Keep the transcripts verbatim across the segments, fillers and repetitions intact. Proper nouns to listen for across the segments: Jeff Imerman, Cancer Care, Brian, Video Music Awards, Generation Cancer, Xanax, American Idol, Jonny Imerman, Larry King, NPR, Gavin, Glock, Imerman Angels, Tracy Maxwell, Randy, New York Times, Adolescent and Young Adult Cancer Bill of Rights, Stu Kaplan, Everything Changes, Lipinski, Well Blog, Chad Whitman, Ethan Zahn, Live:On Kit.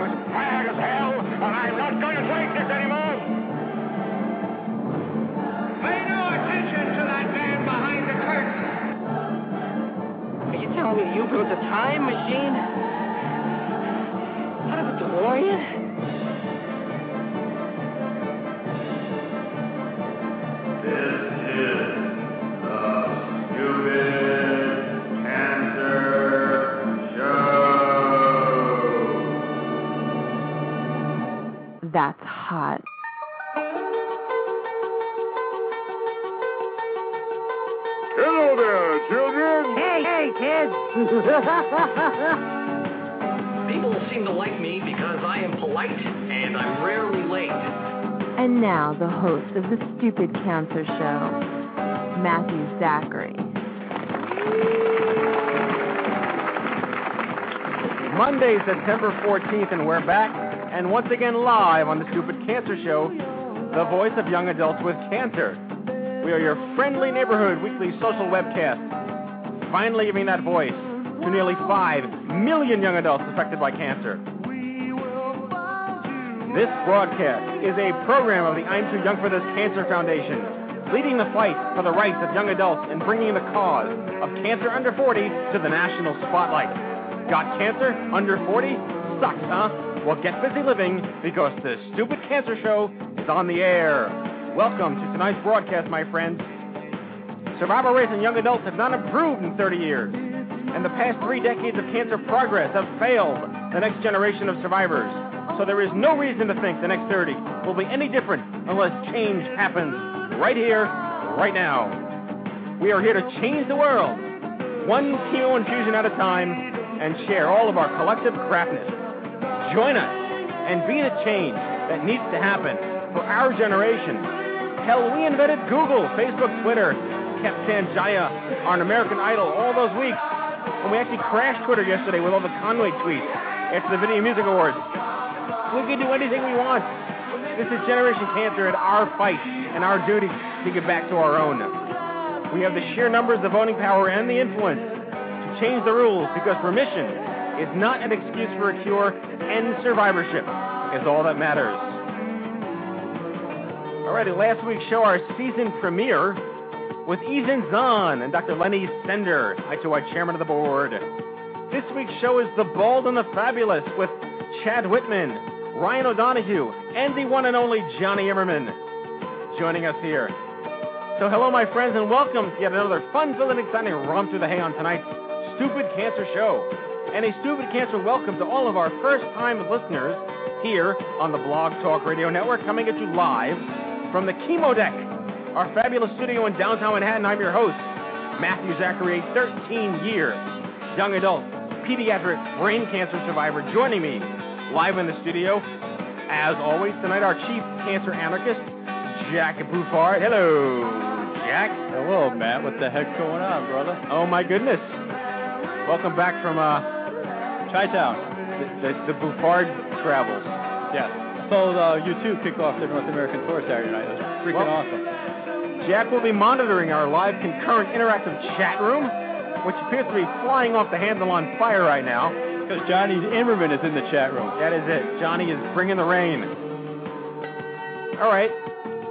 as tired as hell, and I'm not going to take this anymore. Pay no attention to that man behind the curtain. Are you telling me you built a time machine out of a DeLorean? This is That's hot. Hello there, children. Hey, hey, kids. People seem to like me because I am polite and I'm rarely late. And now the host of the Stupid Cancer Show, Matthew Zachary. Monday, September fourteenth, and we're back. And once again, live on the Stupid Cancer Show, the voice of young adults with cancer. We are your friendly neighborhood weekly social webcast, finally giving that voice to nearly five million young adults affected by cancer. This broadcast is a program of the I'm Too Young for This Cancer Foundation, leading the fight for the rights of young adults and bringing the cause of cancer under forty to the national spotlight. Got cancer under forty? Sucks, huh? Well, get busy living, because the Stupid Cancer Show is on the air. Welcome to tonight's broadcast, my friends. Survivor rates in young adults have not improved in thirty years, and the past three decades of cancer progress have failed the next generation of survivors. So there is no reason to think the next thirty will be any different unless change happens right here, right now. We are here to change the world, one chemo infusion at a time, and share all of our collective crapness. Join us and be the change that needs to happen for our generation. Hell, we invented Google, Facebook, Twitter, kept Sanjaya on American Idol all those weeks. And we actually crashed Twitter yesterday with all the Conway tweets after the Video Music Awards. We can do anything we want. This is Generation Cancer and our fight and our duty to give back to our own. We have the sheer numbers, the voting power, and the influence to change the rules, because remission is not an excuse for a cure, and survivorship is all that matters. Alrighty, last week's show, our season premiere, was Ethan Zahn and Doctor Lenny Sender, I two Y chairman of the board. This week's show is The Bald and the Fabulous with Chad Whitman, Ryan O'Donoghue, and the one and only Jonny Imerman joining us here. So hello, my friends, and welcome to yet another fun-filled and exciting romp through the hay on tonight's Stupid Cancer Show. And a Stupid Cancer welcome to all of our first-time listeners here on the Blog Talk Radio Network, coming at you live from the Chemo Deck, our fabulous studio in downtown Manhattan. I'm your host, Matthew Zachary, a thirteen-year young adult pediatric brain cancer survivor. Joining me live in the studio, as always, tonight, our chief cancer anarchist, Jack Bouffard. Hello, Jack. Hello, Matt. What the heck's going on, brother? Oh, my goodness. Welcome back from... uh. Chi-Town. The, the, the Bouffard travels. Yes. So uh, you too kick off the North American tour Saturday night. It was freaking well, awesome. Jack will be monitoring our live concurrent interactive chat room, which appears to be flying off the handle on fire right now. Because Jonny Imerman is in the chat room. That is it. Jonny is bringing the rain. All right.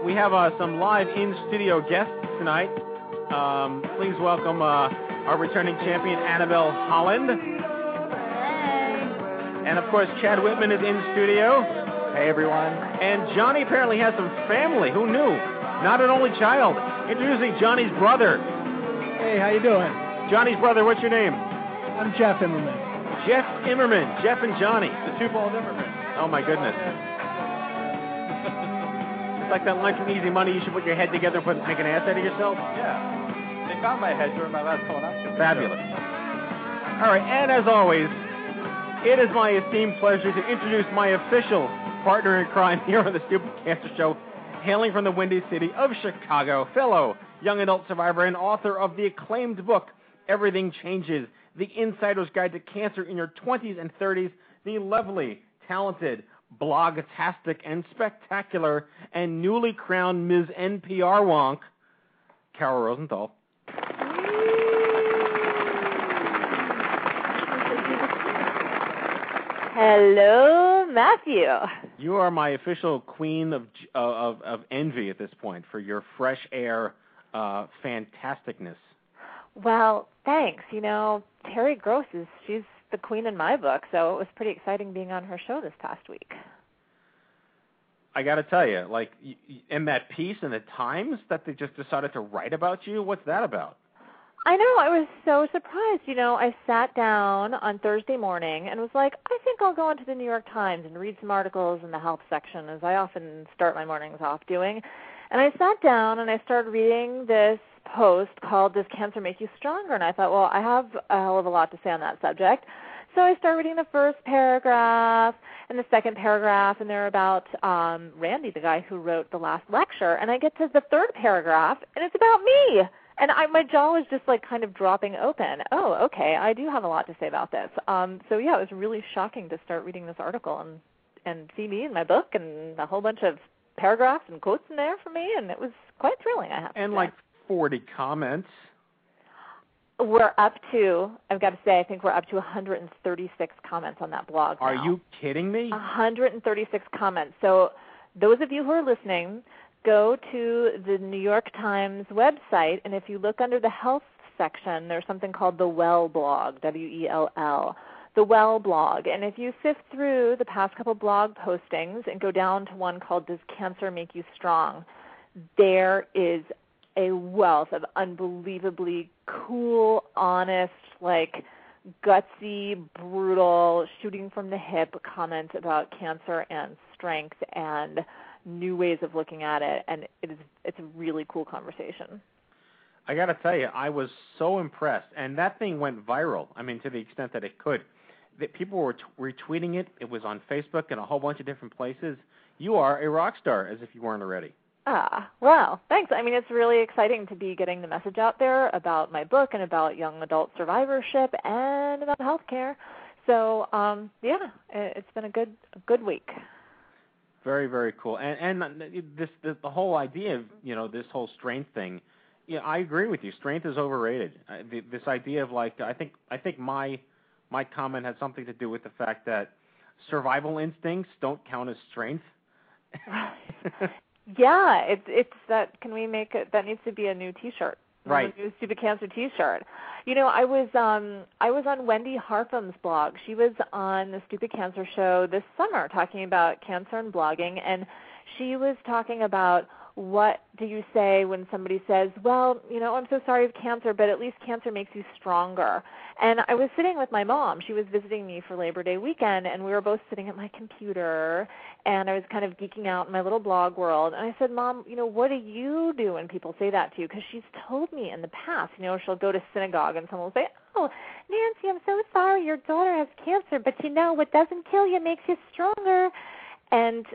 We have uh, some live in-studio guests tonight. Um, please welcome uh, our returning champion, Annabelle Holland. And, of course, Chad Whitman is in studio. Hey, everyone. And Jonny apparently has some family. Who knew? Not an only child. Introducing Jonny's brother. Hey, how you doing? Jonny's brother, what's your name? I'm Jeff Imerman. Jeff Imerman. Jeff and Jonny. The two-balled Imerman. Oh, my goodness. It's like that line from Easy Money. You should put your head together and put, make an ass out of yourself. Yeah. They found my head during my last colonoscopy. Fabulous. All right, and as always... it is my esteemed pleasure to introduce my official partner in crime here on the Stupid Cancer Show, hailing from the windy city of Chicago, fellow young adult survivor and author of the acclaimed book, Everything Changes, The Insider's Guide to Cancer in Your twenties and thirties, the lovely, talented, blogtastic, and spectacular, and newly crowned Miz N P R wonk, Carol Rosenthal. Hello, Matthew. You are my official queen of of, of envy at this point for your fresh air uh, fantasticness. Well, thanks. You know, Terry Gross is she's the queen in my book, so it was pretty exciting being on her show this past week. I got to tell you, like, in that piece in the Times that they just decided to write about you, what's that about? I know. I was so surprised. You know, I sat down on Thursday morning and was like, I think I'll go into the New York Times and read some articles in the help section, as I often start my mornings off doing. And I sat down and I started reading this post called Does Cancer Make You Stronger? And I thought, well, I have a hell of a lot to say on that subject. So I started reading the first paragraph and the second paragraph, and they're about um, Randy, the guy who wrote the last lecture. And I get to the third paragraph, and it's about me. And I, my jaw was just, like, kind of dropping open. Oh, okay, I do have a lot to say about this. Um, so, yeah, it was really shocking to start reading this article and, and see me in my book and a whole bunch of paragraphs and quotes in there for me, and it was quite thrilling, I have to say. And, like, forty comments. We're up to, I've got to say, I think we're up to one hundred thirty-six comments on that blog now. Are you kidding me? one hundred thirty-six comments. So those of you who are listening, go to the New York Times website, and if you look under the health section, there's something called the Well Blog, W E L L, the Well Blog. And if you sift through the past couple blog postings and go down to one called Does Cancer Make You Strong, there is a wealth of unbelievably cool, honest, like gutsy, brutal, shooting from the hip comments about cancer and strength and new ways of looking at it, and it is, it's a really cool conversation. I got to tell you, I was so impressed, and that thing went viral, I mean, to the extent that it could. That people were t- retweeting it. It was on Facebook and a whole bunch of different places. You are a rock star, as if you weren't already. Ah, wow, thanks. I mean, it's really exciting to be getting the message out there about my book and about young adult survivorship and about healthcare. So, um, yeah, it's been a good, a good week. Very, very cool. And, and this, this, the whole idea of, you know, this whole strength thing, yeah, I agree with you. Strength is overrated. Uh, the, this idea of, like, I think I think my my comment had something to do with the fact that survival instincts don't count as strength. Yeah, it's it's that. Can we make it? That needs to be a new T-shirt. Right. A new Stupid Cancer T-shirt. You know, I was um, I was on Wendy Harpham's blog. She was on the Stupid Cancer Show this summer talking about cancer and blogging, and she was talking about what do you say when somebody says, well, you know, I'm so sorry of cancer, but at least cancer makes you stronger. And I was sitting with my mom. She was visiting me for Labor Day weekend, and we were both sitting at my computer, and I was kind of geeking out in my little blog world. And I said, Mom, you know, what do you do when people say that to you? Because she's told me in the past, you know, she'll go to synagogue, and someone will say, oh, Nancy, I'm so sorry your daughter has cancer, but you know, what doesn't kill you makes you stronger. And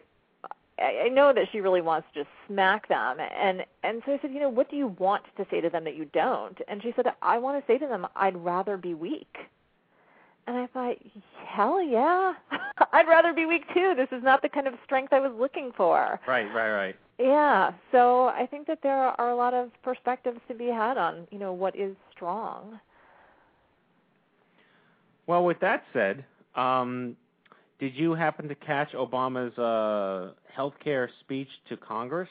I know that she really wants to just smack them. And, and so I said, you know, what do you want to say to them that you don't? And she said, I want to say to them, I'd rather be weak. And I thought, hell yeah. I'd rather be weak too. This is not the kind of strength I was looking for. Right, right, right. Yeah. So I think that there are a lot of perspectives to be had on, you know, what is strong. Well, with that said, um, did you happen to catch Obama's uh, healthcare speech to Congress?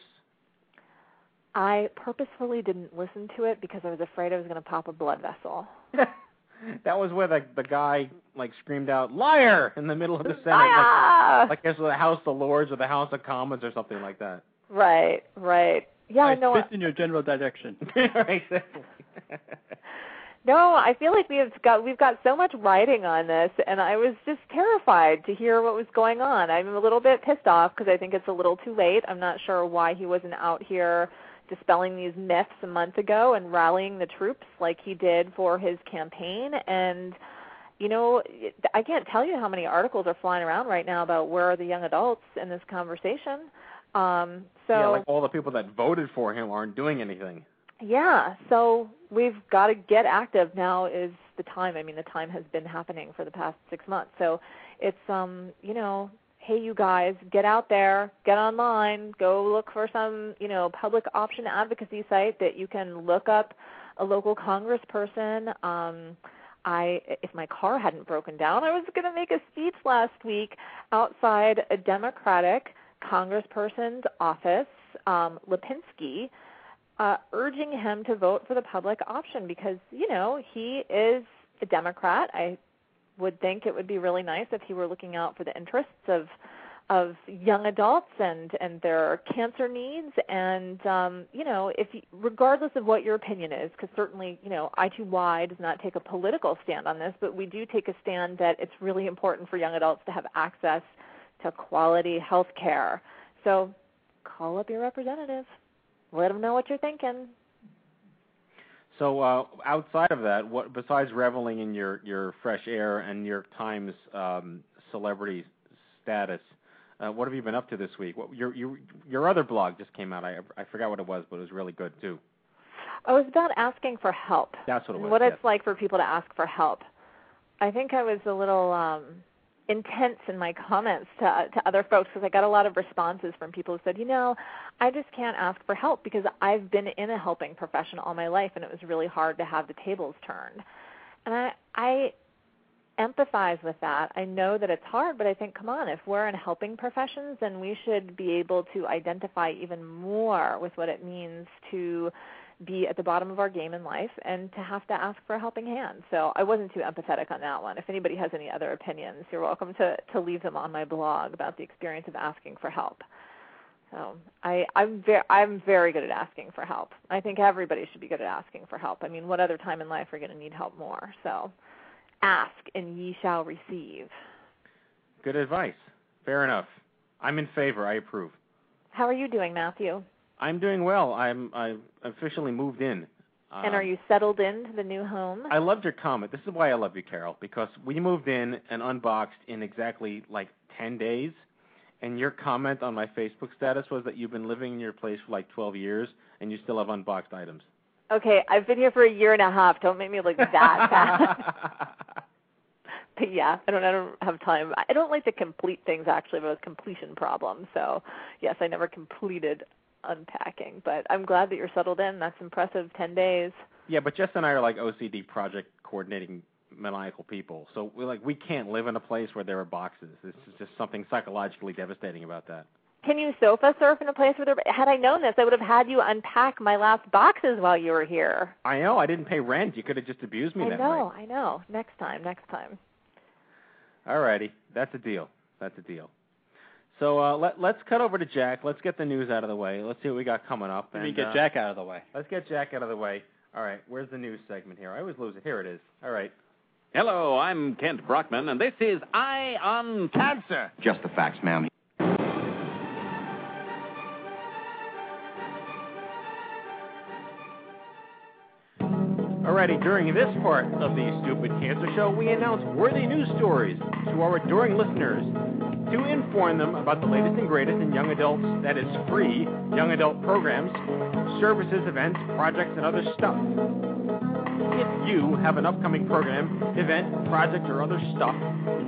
I purposefully didn't listen to it because I was afraid I was going to pop a blood vessel. That was where the, the guy like screamed out "liar" in the middle of the Senate, like, like it's the House of Lords or the House of Commons or something like that. Right, right. Yeah, I know. Just in your general direction. Exactly. No, I feel like we've got we've got so much writing on this, and I was just terrified to hear what was going on. I'm a little bit pissed off because I think it's a little too late. I'm not sure why he wasn't out here dispelling these myths a month ago and rallying the troops like he did for his campaign. And, you know, I can't tell you how many articles are flying around right now about where are the young adults in this conversation. Um, so, yeah, like all the people that voted for him aren't doing anything. yeah, so we've got to get active. Now is the time. I mean, the time has been happening for the past six months. So it's, um, you know, hey, you guys, get out there, get online, go look for some, you know, public option advocacy site that you can look up a local congressperson. Um, I, if my car hadn't broken down, I was going to make a speech last week outside a Democratic congressperson's office, um, Lipinski, Uh, urging him to vote for the public option because, you know, he is a Democrat. I would think it would be really nice if he were looking out for the interests of of young adults and, and their cancer needs. And, um, you know, if you, regardless of what your opinion is, because certainly, you know, I two Y does not take a political stand on this, but we do take a stand that it's really important for young adults to have access to quality health care. So call up your representative. Let them know what you're thinking. So uh, outside of that, what besides reveling in your, your fresh air and New York Times um, celebrity status, uh, what have you been up to this week? What, your, your your other blog just came out. I I forgot what it was, but it was really good too. Oh, it's about asking for help. That's what it was. What yes. It's like for people to ask for help. I think I was a little um, intense in my comments to, to other folks because I got a lot of responses from people who said, you know, I just can't ask for help because I've been in a helping profession all my life and it was really hard to have the tables turned. And I, I empathize with that. I know that it's hard, but I think, come on, if we're in helping professions, then we should be able to identify even more with what it means to be at the bottom of our game in life and to have to ask for a helping hand. So I wasn't too empathetic on that one. If anybody has any other opinions, you're welcome to, to leave them on my blog about the experience of asking for help. So I, I'm, ve- I'm very good at asking for help. I think everybody should be good at asking for help. I mean, what other time in life are going to need help more? So ask and ye shall receive. Good advice. Fair enough. I'm in favor. I approve. How are you doing, Matthew? I'm doing well. I'm I officially moved in. Um, and are you settled into the new home? I loved your comment. This is why I love you, Carol, because we moved in and unboxed in exactly like ten days, and your comment on my Facebook status was that you've been living in your place for like twelve years, and you still have unboxed items. Okay, I've been here for a year and a half. Don't make me look that bad. But yeah, I don't, I don't have time. I don't like to complete things, actually, but I have a completion problem. So, yes, I never completed unpacking, but I'm glad that you're settled in. That's impressive. Ten days. Yeah, but Jess and I are like O C D project coordinating maniacal people, so we like we can't live in a place where there are boxes. This is just something psychologically devastating about that. Can you sofa surf in a place where there had I known this, I would have had you unpack my last boxes while you were here. I know, I didn't pay rent. You could have just abused me. I that know night. I know. Next time next time. Alrighty, that's a deal that's a deal. So uh, let, let's cut over to Jack. Let's get the news out of the way. Let's see what we got coming up. Let me get uh, Jack out of the way. Let's get Jack out of the way. All right, where's the news segment here? I always lose it. Here it is. All right. Hello, I'm Kent Brockman, and this is Eye on Cancer. Just the facts, ma'am. Alrighty, during this part of the Stupid Cancer Show, we announce worthy news stories to our adoring listeners to inform them about the latest and greatest in young adults, that is free, young adult programs, services, events, projects, and other stuff. If you have an upcoming program, event, project, or other stuff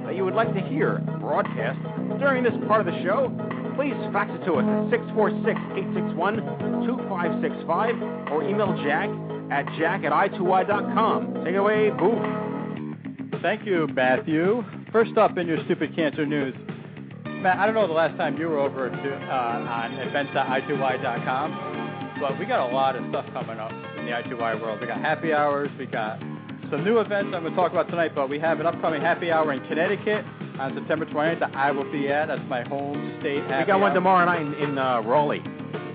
that you would like to hear broadcast during this part of the show, please fax it to us at six four six, eight six one, two five six five or email Jack at jack at i two y dot com. Take it away, Boo. Thank you, Matthew. First up in your stupid cancer news, Matt, I don't know the last time you were over to uh, on events dot i two y dot com, but we got a lot of stuff coming up in the I two Y world. We got happy hours. We got some new events I'm going to talk about tonight, but we have an upcoming happy hour in Connecticut on September twentieth that I will be at. That's my home state happy hour. We got one tomorrow night in, in uh, Raleigh.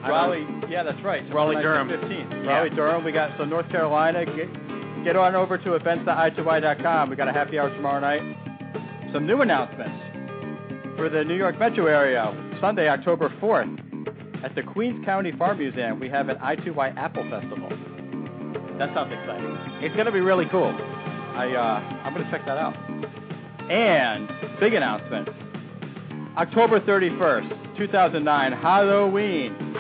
Raleigh, yeah, that's right. Raleigh-Durham. fifteenth. Raleigh-Durham. We got, so North Carolina, get, get on over to events dot i two y dot com. We got a happy hour tomorrow night. Some new announcements for the New York metro area. Sunday, October fourth, at the Queens County Farm Museum, we have an I two Y Apple Festival. That sounds exciting. It's going to be really cool. I, uh, I'm going to check that out. And big announcement, October thirty-first, two thousand nine, Halloween.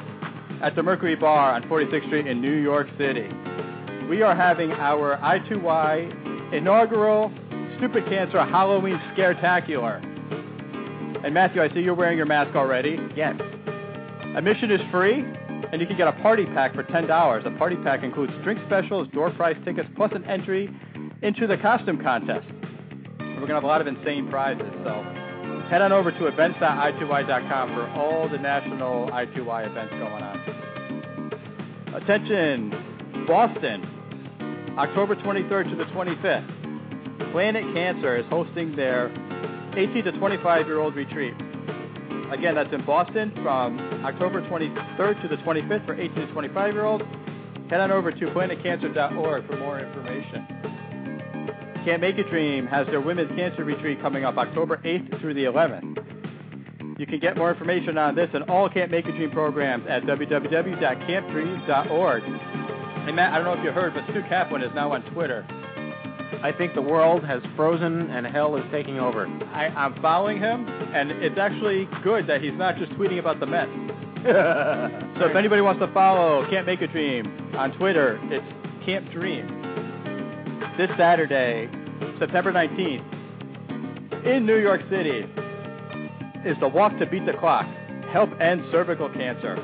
at the Mercury Bar on forty-sixth street in New York City. We are having our I two Y inaugural Stupid Cancer Halloween Scare-tacular. And Matthew, I see you're wearing your mask already. Yes. Admission is free, and you can get a party pack for ten dollars. The party pack includes drink specials, door prize tickets, plus an entry into the costume contest. We're going to have a lot of insane prizes, so head on over to events dot i two y dot com for all the national I two Y events going on. Attention, Boston, October twenty-third to the twenty-fifth. Planet Cancer is hosting their eighteen to twenty-five-year-old retreat. Again, that's in Boston from October twenty-third to the twenty-fifth for eighteen to twenty-five-year-olds. Head on over to planet cancer dot org for more information. Camp Mak-A-Dream has their Women's Cancer Retreat coming up October eighth through the eleventh. You can get more information on this and all Camp Mak-A-Dream programs at w w w dot camp dream dot org. And Matt, I don't know if you heard, but Stu Kaplan is now on Twitter. I think the world has frozen and hell is taking over. I, I'm following him, and it's actually good that he's not just tweeting about the Mets. So if anybody wants to follow Camp Mak-A-Dream on Twitter, it's Camp Dream. This Saturday, September nineteenth, in New York City, is the Walk to Beat the Clock, Help End Cervical Cancer.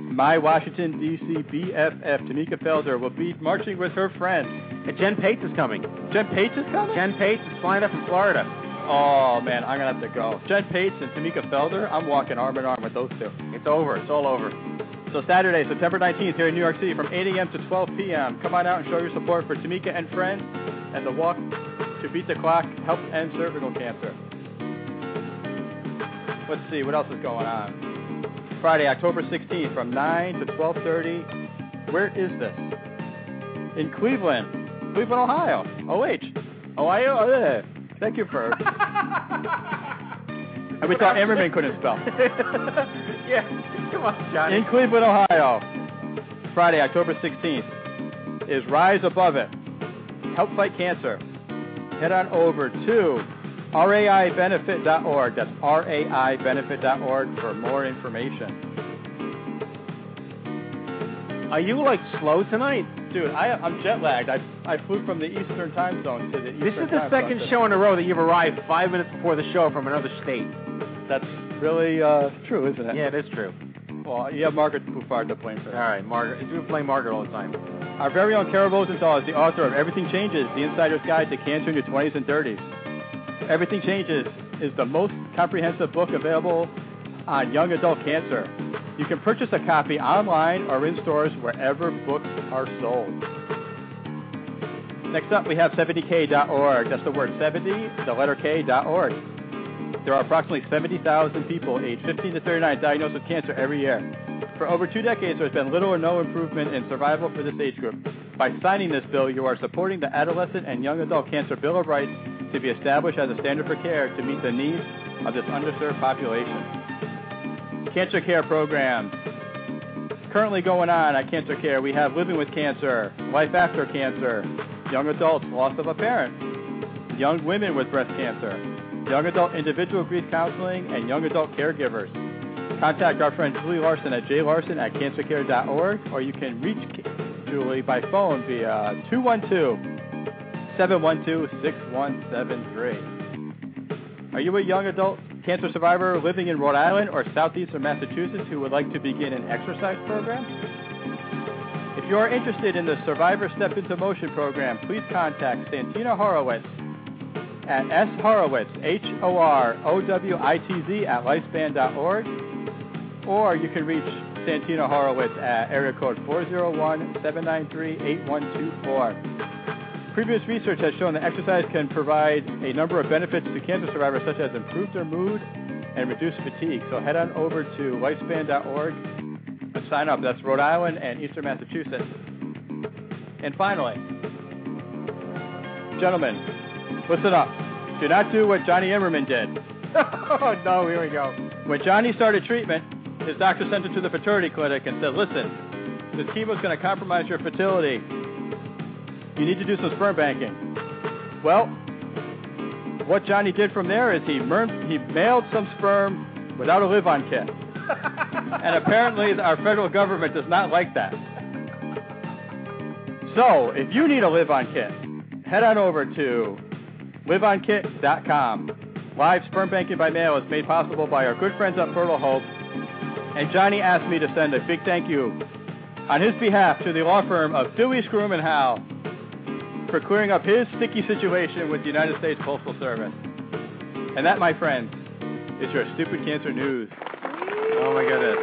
My Washington, D C B F F, Tamika Felder, will be marching with her friends. And Jen Pates is coming. Jen Pates is coming? Jen Pates is flying up from Florida. Oh, man, I'm going to have to go. Jen Pates and Tamika Felder, I'm walking arm in arm with those two. It's over. It's all over. So Saturday, September nineteenth, here in New York City from eight a m to twelve p m Come on out and show your support for Tamika and friends and the Walk to Beat the Clock, Help End Cervical Cancer. Let's see, what else is going on? Friday, October sixteenth from nine to twelve thirty. Where is this? In Cleveland. Cleveland, Ohio. O H. Ohio? Oh, yeah. Thank you for... And we thought Imerman couldn't spell. Yeah, come on, Johnny. In Cleveland, Ohio, Friday, October sixteenth, is Rise Above It, Help Fight Cancer. Head on over to R A I benefit dot org. That's R A I benefit dot org for more information. Are you, like, slow tonight? Dude, I, I'm jet-lagged. I, I flew from the Eastern time zone to the Eastern time zone. This is the second show in a row that you've arrived five minutes before the show from another state. That's really uh, true, isn't it? Yeah, it is true. Well, you have Margaret Bouffard to blame for that. All right, Margaret. We play Margaret all the time. Our very own Carol Rosenthal is the author of Everything Changes, The Insider's Guide to Cancer in Your twenties and thirties. Everything Changes is the most comprehensive book available on young adult cancer. You can purchase a copy online or in stores wherever books are sold. Next up, we have seventy k dot org. That's the word seventy, the letter k dot org. There are approximately seventy thousand people aged fifteen to thirty-nine diagnosed with cancer every year. For over two decades, there's been little or no improvement in survival for this age group. By signing this bill, you are supporting the Adolescent and Young Adult Cancer Bill of Rights to be established as a standard for care to meet the needs of this underserved population. Cancer Care program. Currently going on at Cancer Care, we have Living with Cancer, Life After Cancer, Young Adults, Loss of a Parent, Young Women with Breast Cancer, Young Adult Individual Grief Counseling, and Young Adult Caregivers. Contact our friend Julie Larson at j larson at cancer care dot org, or you can reach Julie by phone via two one two, seven one two, six one seven three. Are you a young adult cancer survivor living in Rhode Island or southeastern Massachusetts who would like to begin an exercise program? If you are interested in the Survivor Step Into Motion program, please contact Santina Horowitz at shorowitz, H O R O W I T Z, at lifespan dot org, or you can reach Santina Horowitz at area code four zero one, seven nine three, eight one two four. Previous research has shown that exercise can provide a number of benefits to cancer survivors, such as improve their mood and reduce fatigue. So head on over to lifespan dot org to sign up. That's Rhode Island and Eastern Massachusetts. And finally, gentlemen, listen up. Do not do what Jonny Imerman did. Oh, no, here we go. When Jonny started treatment, his doctor sent him to the fertility clinic and said, listen, this chemo's going to compromise your fertility. You need to do some sperm banking. Well, what Jonny did from there is he, mer- he mailed some sperm without a Live:On Kit. And apparently our federal government does not like that. So if you need a Live On Kit, head on over to live on kit dot com. Live sperm banking by mail is made possible by our good friends at Fertile Hope. And Johnny asked me to send a big thank you on his behalf to the law firm of Dewey, Scrum, and Howe for clearing up his sticky situation with the United States Postal Service. And that, my friends, is your Stupid Cancer News. Oh, my goodness.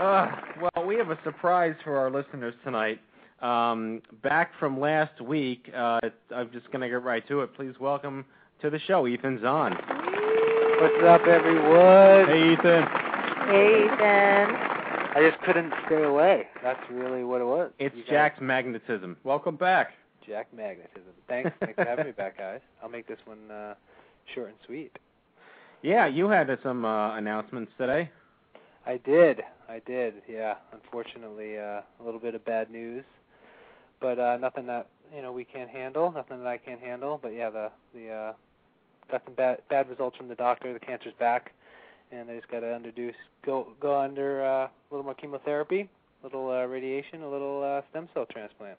Uh, well, we have a surprise for our listeners tonight. Um, back from last week, uh, I'm just going to get right to it. Please welcome to the show, Ethan Zahn. What's up, everyone? Hey, Ethan. Hey, Ethan. I just couldn't stay away. That's really what it was. It's Jack's magnetism. Welcome back. Jack magnetism. Thanks, thanks for having me back, guys. I'll make this one uh, short and sweet. Yeah, you had uh, some uh, announcements today. I did. I did, yeah. Unfortunately, uh, a little bit of bad news. But uh, nothing that, you know, we can't handle, nothing that I can't handle. But, yeah, the the uh, got some bad, bad results from the doctor. The cancer's back, and they just got to underdo, go, go under uh, a little more chemotherapy, a little uh, radiation, a little uh, stem cell transplant.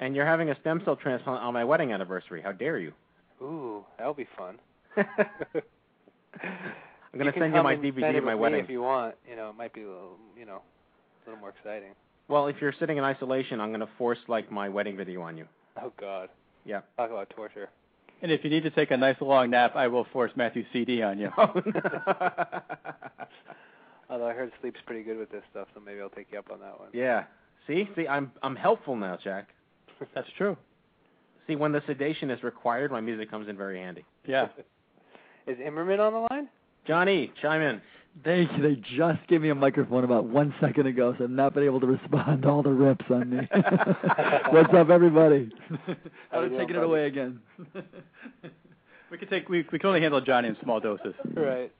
And you're having a stem cell transplant on my wedding anniversary. How dare you? Ooh, that'll be fun. I'm going to send you my D V D of my wedding. If you want, you know, it might be a little, you know, a little more exciting. Well, if you're sitting in isolation, I'm going to force, like, my wedding video on you. Oh, God. Yeah. Talk about torture. And if you need to take a nice long nap, I will force Matthew's C D on you. Oh, no. Although I heard sleep's pretty good with this stuff, so maybe I'll take you up on that one. Yeah. See? See, I'm I'm helpful now, Jack. That's true. See, when the sedation is required, my music comes in very handy. Yeah. Is Imerman on the line? Johnny, chime in. They they just gave me a microphone about one second ago, so I've not been able to respond to all the rips on me. What's up, everybody? I would have taken it away again. we could take we we can only handle Johnny in small doses. Right.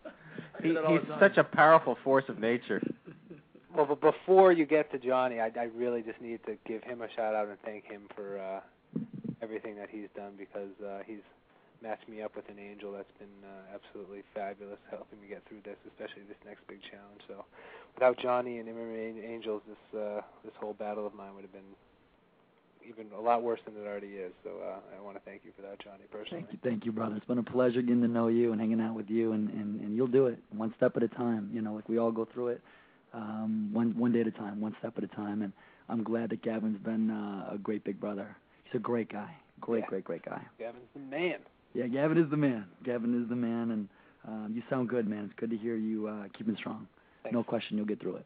He, he's such a powerful force of nature. Well, but before you get to Johnny, I, I really just need to give him a shout out and thank him for uh, everything that he's done, because uh, he's matched me up with an angel that's been uh, absolutely fabulous, helping me get through this, especially this next big challenge. So, without Johnny and Imerman Angels, this uh, this whole battle of mine would have been even a lot worse than it already is. So, uh, I want to thank you for that, Johnny, personally. Thank you, thank you, brother. It's been a pleasure getting to know you and hanging out with you, and, and, and you'll do it one step at a time. You know, like we all go through it. Um, one one day at a time, one step at a time, and I'm glad that Gavin's been uh, a great big brother. He's a great guy, great, yeah. great, great guy. Gavin's the man. Yeah, Gavin is the man. Gavin is the man, and um, you sound good, man. It's good to hear you uh, keeping strong. Thanks. No question, you'll get through it.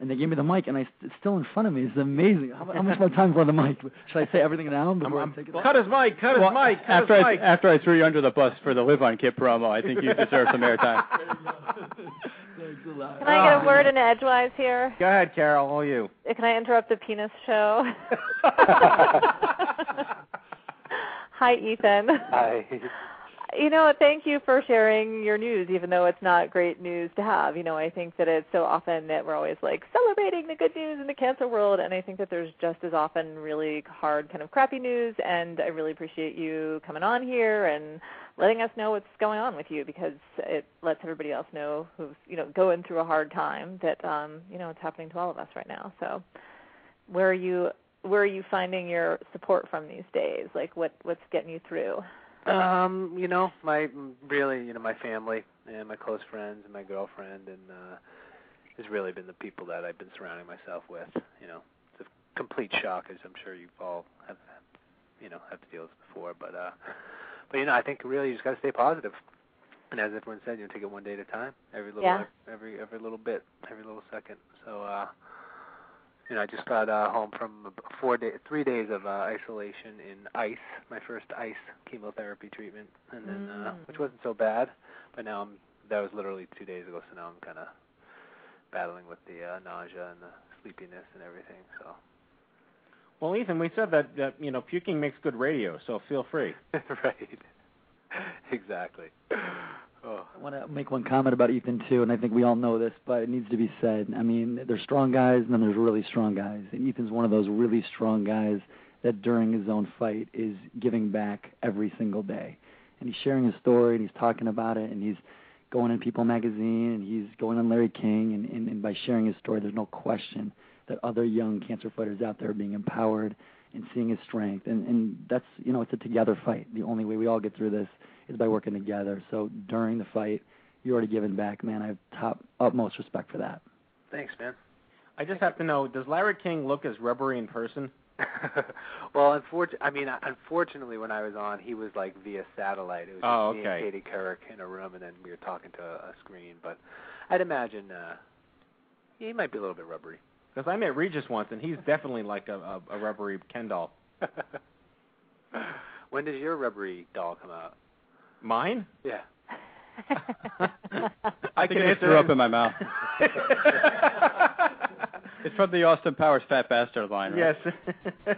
And they gave me the mic, and I, it's still in front of me. It's amazing. How, how much more time for the mic? Should I say everything now? Before I'm, I'm, I take it well, cut his mic, cut well, his mic, cut after his I, mic. After I threw you under the bus for the Live On Kit promo, I think you deserve some airtime. Can I get a word in edgewise here? Go ahead, Carol. All you. Can I interrupt the penis show? Hi, Ethan. Hi. You know, thank you for sharing your news, even though it's not great news to have. You know, I think that it's so often that we're always, like, celebrating the good news in the cancer world, and I think that there's just as often really hard kind of crappy news, and I really appreciate you coming on here and letting us know what's going on with you, because it lets everybody else know who's, you know, going through a hard time that, um, you know, it's happening to all of us right now. So where are you, where are you finding your support from these days? Like, what, what's getting you through? Um, you know, my really, you know, my family and my close friends and my girlfriend, and uh, it's really been the people that I've been surrounding myself with. You know, it's a complete shock, as I'm sure you've all have, you know, have to deal with before. But, uh, but you know, I think really you just got to stay positive, and as everyone said, you know, take it one day at a time, every little, yeah. every every little bit, every little second. So, uh, you know, I just got uh, home from four day, three days of uh, isolation in ICE, my first ICE chemotherapy treatment, and then mm. uh, which wasn't so bad. But now I'm, that was literally two days ago, so now I'm kind of battling with the uh, nausea and the sleepiness and everything. So. Well, Ethan, we said that, that you know, puking makes good radio, so feel free. Right. Exactly. Oh. I want to make one comment about Ethan, too, and I think we all know this, but it needs to be said. I mean, there's strong guys, and then there's really strong guys. And Ethan's one of those really strong guys that during his own fight is giving back every single day. and he's sharing his story, and he's talking about it, and he's going in People Magazine, and he's going on Larry King, and, and, and by sharing his story, there's no question that other young cancer fighters out there are being empowered and seeing his strength. And, and that's, you know, it's a together fight. The only way we all get through this is by working together. So during the fight, you're already giving back, man. I have top, utmost respect for that. Thanks, man. I just have to know, does Larry King look as rubbery in person? Well, unfortunately, I mean, unfortunately, when I was on, he was like via satellite. It was oh, just okay. me and Katie Couric in a room, and then we were talking to a screen. But I'd imagine uh, he might be a little bit rubbery. Because I met Regis once, and he's definitely like a, a, a rubbery Ken doll. When does your rubbery doll come out? Mine? Yeah. I can it threw up in my mouth. It's from the Austin Powers Fat Bastard line, right? Yes.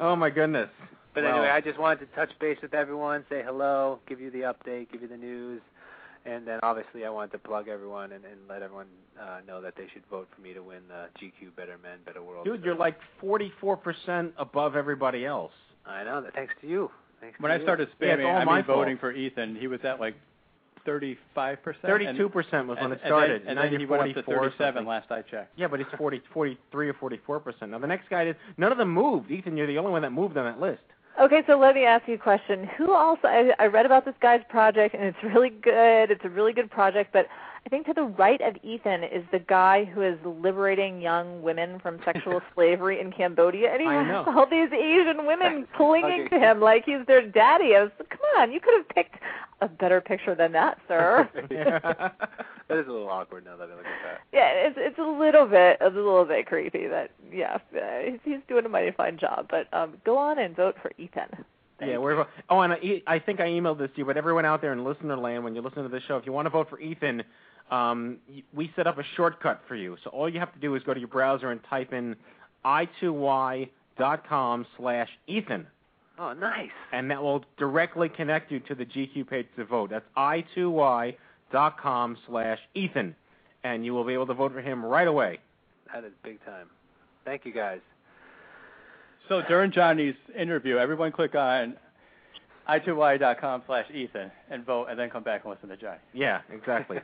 Oh, my goodness. But well, anyway, I just wanted to touch base with everyone, say hello, give you the update, give you the news. And then, obviously, I wanted to plug everyone and, and let everyone uh, know that they should vote for me to win the G Q Better Men, Better World. Dude, you're like forty-four percent above everybody else. I know. That, thanks to you. Thanks when to I you. started spamming, yeah, I mean, fault. voting for Ethan, he was at like thirty-five percent. thirty-two percent was and, when it started. And, and, and then, then he went up to thirty-seven last I checked. Yeah, but it's forty, forty-three or forty-four percent. Now, the next guy did. None of them moved. Ethan, you're the only one that moved on that list. Okay, so let me ask you a question. Who also, I, I read about this guy's project, and it's really good. It's a really good project, but I think to the right of Ethan is the guy who is liberating young women from sexual slavery in Cambodia, and he I has know. all these Asian women clinging okay. to him like he's their daddy. I was like, come on, you could have picked a better picture than that, sir. Yeah. That is a little awkward now that I look at that. Yeah, it's it's a little bit a little bit creepy. That yeah, he's doing a mighty fine job. But um, go on and vote for Ethan. Thanks. Yeah, we're oh, and I, I think I emailed this to you, but everyone out there in listener land, when you listen to this show, if you want to vote for Ethan, um, we set up a shortcut for you. So all you have to do is go to your browser and type in i two y dot com slash Ethan. Oh, nice. And that will directly connect you to the G Q page to vote. That's i two y dot com slash Ethan, and you will be able to vote for him right away. That is big time. Thank you, guys. So during Johnny's interview, everyone click on i two y dot com slash Ethan and vote, and then come back and listen to Johnny. Yeah, exactly.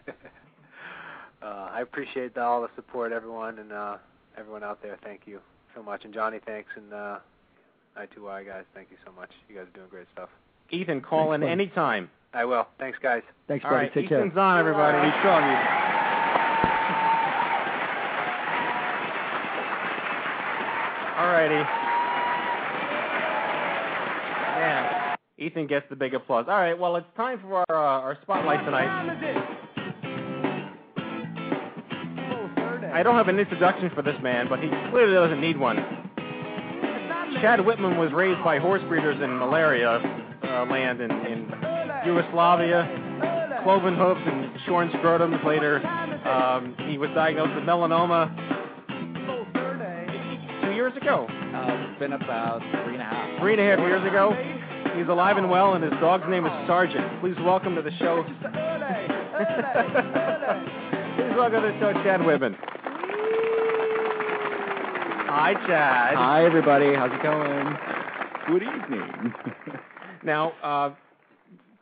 uh, I appreciate all the support, everyone, and uh, everyone out there. Thank you so much. And Johnny, thanks, and uh, I two Y guys, thank you so much. You guys are doing great stuff. Ethan, call thanks, in buddy. anytime. I will. Thanks, guys. Thanks, buddy. All right, Take Ethan's care. Ethan's on, everybody. Be strong, Ethan. All righty. Yeah. Ethan gets the big applause. All right, well, it's time for our, uh, our spotlight tonight. I don't have an introduction for this man, but he clearly doesn't need one. Chad Whitman was raised by horse breeders in malaria uh, land in, in Yugoslavia, cloven hooves and shorn scrotums later. Um, he was diagnosed with melanoma two years ago. Uh, it's been about three and a half. Three and a half years ago. He's alive and well, and his dog's name is Sergeant. Please welcome to the show. Please welcome to the show, Chad Whitman. Hi, Chad. Hi, everybody. How's it going? Good evening. Now, uh,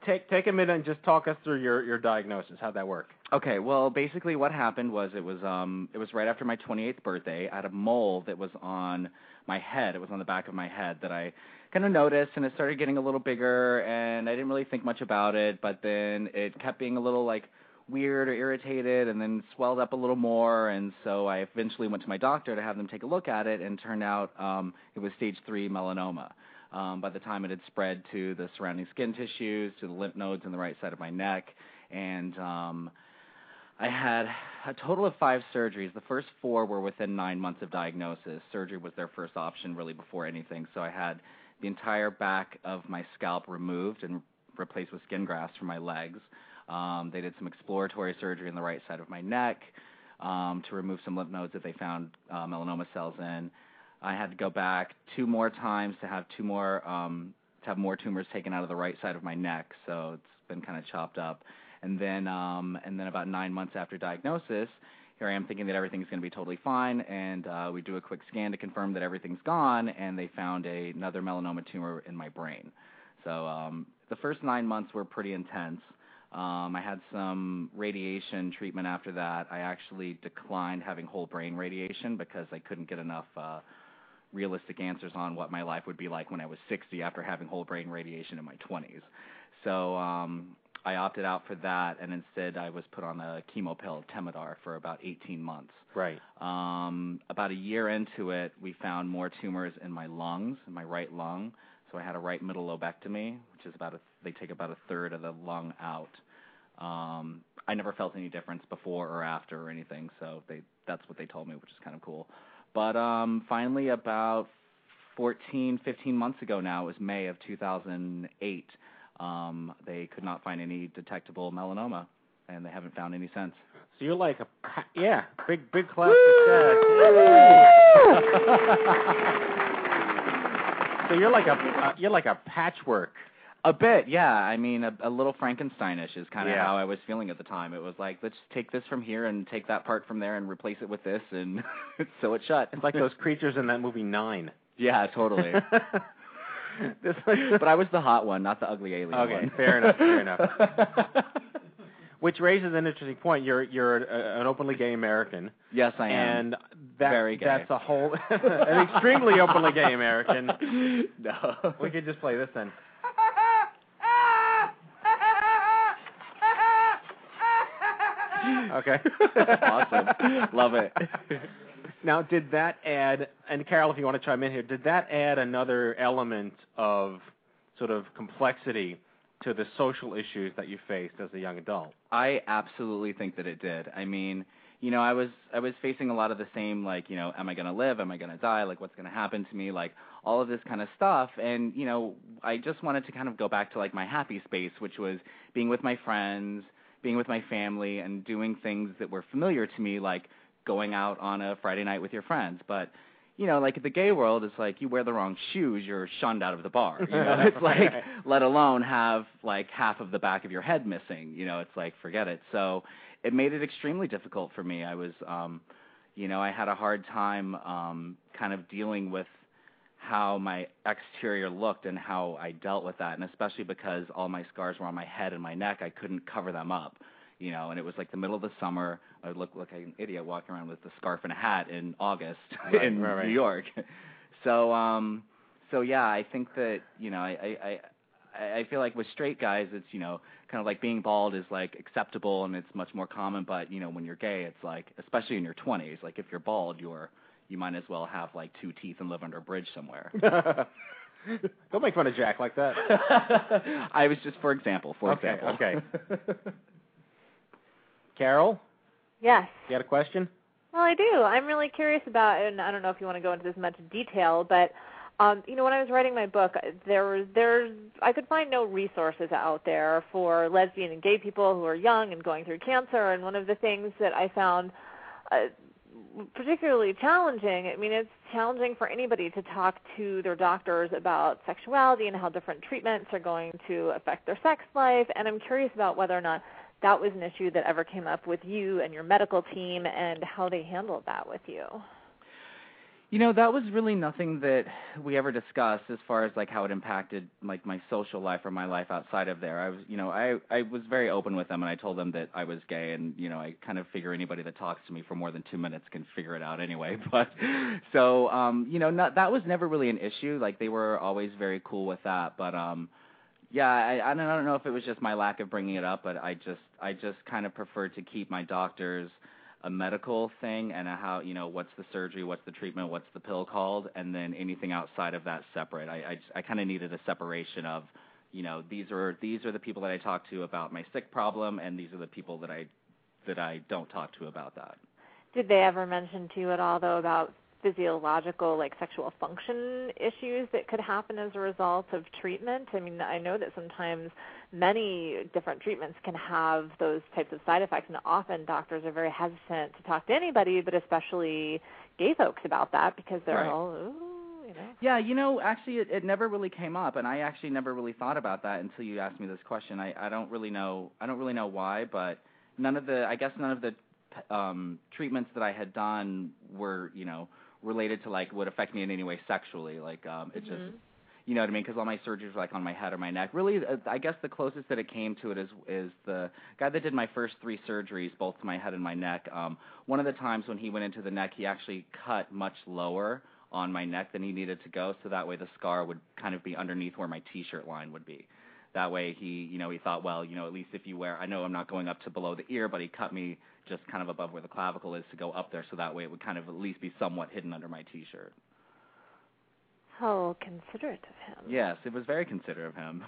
take take a minute and just talk us through your, your diagnosis. How'd that work? Okay. Well, basically, what happened was it was um it was right after my twenty-eighth birthday. I had a mole that was on my head. It was on the back of my head that I kind of noticed, and it started getting a little bigger, and I didn't really think much about it. But then it kept being a little like. weird or irritated, and then swelled up a little more, and so I eventually went to my doctor to have them take a look at it, and turned out um, it was stage three melanoma. Um, by the time it had spread to the surrounding skin tissues, to the lymph nodes in the right side of my neck, and um, I had a total of five surgeries. The first four were within nine months of diagnosis. Surgery was their first option really before anything, so I had the entire back of my scalp removed and replaced with skin grafts for my legs. Um, they did some exploratory surgery on the right side of my neck um, to remove some lymph nodes that they found uh, melanoma cells in. I had to go back two more times to have two more um, to have more tumors taken out of the right side of my neck, so it's been kind of chopped up. And then, um, and then about nine months after diagnosis, here I am thinking that everything's going to be totally fine, and uh, we do a quick scan to confirm that everything's gone, and they found a, another melanoma tumor in my brain. So um, the first nine months were pretty intense. Um, I had some radiation treatment after that. I actually declined having whole brain radiation because I couldn't get enough uh, realistic answers on what my life would be like when I was sixty after having whole brain radiation in my twenties. So um, I opted out for that, and instead I was put on a chemo pill, Temodar, for about eighteen months. Right. Um, about a year into it, we found more tumors in my lungs, in my right lung. So I had a right middle lobectomy, which is about a, they take about a third of the lung out. Um, I never felt any difference before or after or anything, so they, that's what they told me, which is kind of cool. But um, finally, about fourteen, fifteen months ago now, it was May of two thousand eight, um, they could not find any detectable melanoma, and they haven't found any since. So you're like a, yeah, big, big clap for Chad. So you're like a uh, you're like a patchwork. A bit, yeah. I mean, a, a little Frankensteinish is kind of yeah. how I was feeling at the time. It was like, let's take this from here and take that part from there and replace it with this, and so it shut. It's like those creatures in that movie Nine. Yeah, totally. But I was the hot one, not the ugly alien okay, one. Okay, fair enough. Fair enough. Which raises an interesting point. You're you're a, an openly gay American. Yes, I am. And that, very gay. That's a whole an extremely openly gay American. No, we could just play this then. Okay. Awesome. Love it. Now, did that add? And Carol, if you want to chime in here, did that add another element of sort of complexity to the social issues that you faced as a young adult? I absolutely think that it did. I mean, you know, I was I was facing a lot of the same, like, you know, am I going to live? Am I going to die? Like, what's going to happen to me? Like, all of this kind of stuff. And, you know, I just wanted to kind of go back to, like, my happy space, which was being with my friends, being with my family, and doing things that were familiar to me, like going out on a Friday night with your friends. But, you know, like, in the gay world, it's like you wear the wrong shoes, you're shunned out of the bar. You know, it's like, let alone have, like, half of the back of your head missing. You know, it's like, forget it. So it made it extremely difficult for me. I was, um, you know, I had a hard time um, kind of dealing with how my exterior looked and how I dealt with that, and especially because all my scars were on my head and my neck. I couldn't cover them up. You know, and it was like the middle of the summer. I would look like an idiot walking around with a scarf and a hat in August right, in right, right. New York. So, um, so yeah, I think that, you know, I, I, I feel like with straight guys, it's, you know, kind of like being bald is, like, acceptable and it's much more common. But, you know, when you're gay, it's like, especially in your twenties, like, if you're bald, you're, you might as well have, like, two teeth and live under a bridge somewhere. Don't make fun of Jack like that. I was just, for example, for okay, example. Okay. Carol? Yes. You got a question? Well, I do. I'm really curious about, and I don't know if you want to go into this much detail, but, um, you know, when I was writing my book, there was, there's, I could find no resources out there for lesbian and gay people who are young and going through cancer, and one of the things that I found uh, particularly challenging, I mean, it's challenging for anybody to talk to their doctors about sexuality and how different treatments are going to affect their sex life, and I'm curious about whether or not that was an issue that ever came up with you and your medical team and how they handled that with you. You know, that was really nothing that we ever discussed as far as, like, how it impacted, like, my social life or my life outside of there. I was, you know, I, I was very open with them, and I told them that I was gay, and, you know, I kind of figure anybody that talks to me for more than two minutes can figure it out anyway. But so, um, you know, not, that was never really an issue. Like, they were always very cool with that, but um yeah, I, I don't know if it was just my lack of bringing it up, but I just I just kind of preferred to keep my doctors a medical thing and a how, you know, what's the surgery, what's the treatment, what's the pill called, and then anything outside of that separate. I, I, I kind of needed a separation of, you know, these are these are the people that I talk to about my sick problem, and these are the people that I that I don't talk to about that. Did they ever mention to you at all, though, about physiological, like, sexual function issues that could happen as a result of treatment? I mean, I know that sometimes many different treatments can have those types of side effects, and often doctors are very hesitant to talk to anybody, but especially gay folks, about that, because they're right. all, ooh, you know. Yeah, you know, actually, it, it never really came up, and I actually never really thought about that until you asked me this question. I, I don't really know. I don't really know why, but none of the, I guess, none of the um, treatments that I had done were, you know, related to, like, would affect me in any way sexually. Like, um, it mm-hmm. just, You know what I mean? Because all my surgeries were like on my head or my neck. Really, I guess the closest that it came to it is is the guy that did my first three surgeries, both to my head and my neck. Um, one of the times when he went into the neck, he actually cut much lower on my neck than he needed to go, so that way the scar would kind of be underneath where my T-shirt line would be. That way he, you know, he thought, well, you know, at least if you wear, I know I'm not going up to below the ear, but he cut me just kind of above where the clavicle is to go up there, so that way it would kind of at least be somewhat hidden under my T-shirt. How considerate of him. Yes, it was very considerate of him.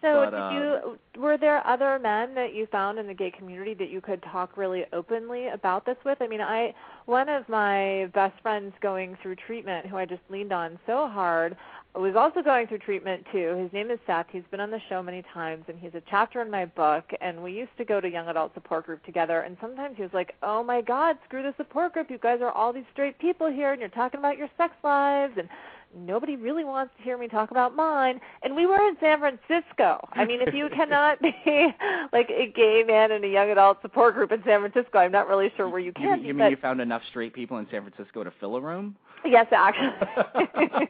So but, did um, you, were there other men that you found in the gay community that you could talk really openly about this with? I mean, I one of my best friends going through treatment, who I just leaned on so hard, was also going through treatment too. His name is Seth. He's been on the show many times, and he's a chapter in my book, and we used to go to young adult support group together, and sometimes he was like, oh, my God, screw the support group. You guys are all these straight people here, and you're talking about your sex lives, and nobody really wants to hear me talk about mine. And we were in San Francisco. I mean, if you cannot be like a gay man in a young adult support group in San Francisco, I'm not really sure where you can. You, you mean you found enough straight people in San Francisco to fill a room? Yes, actually.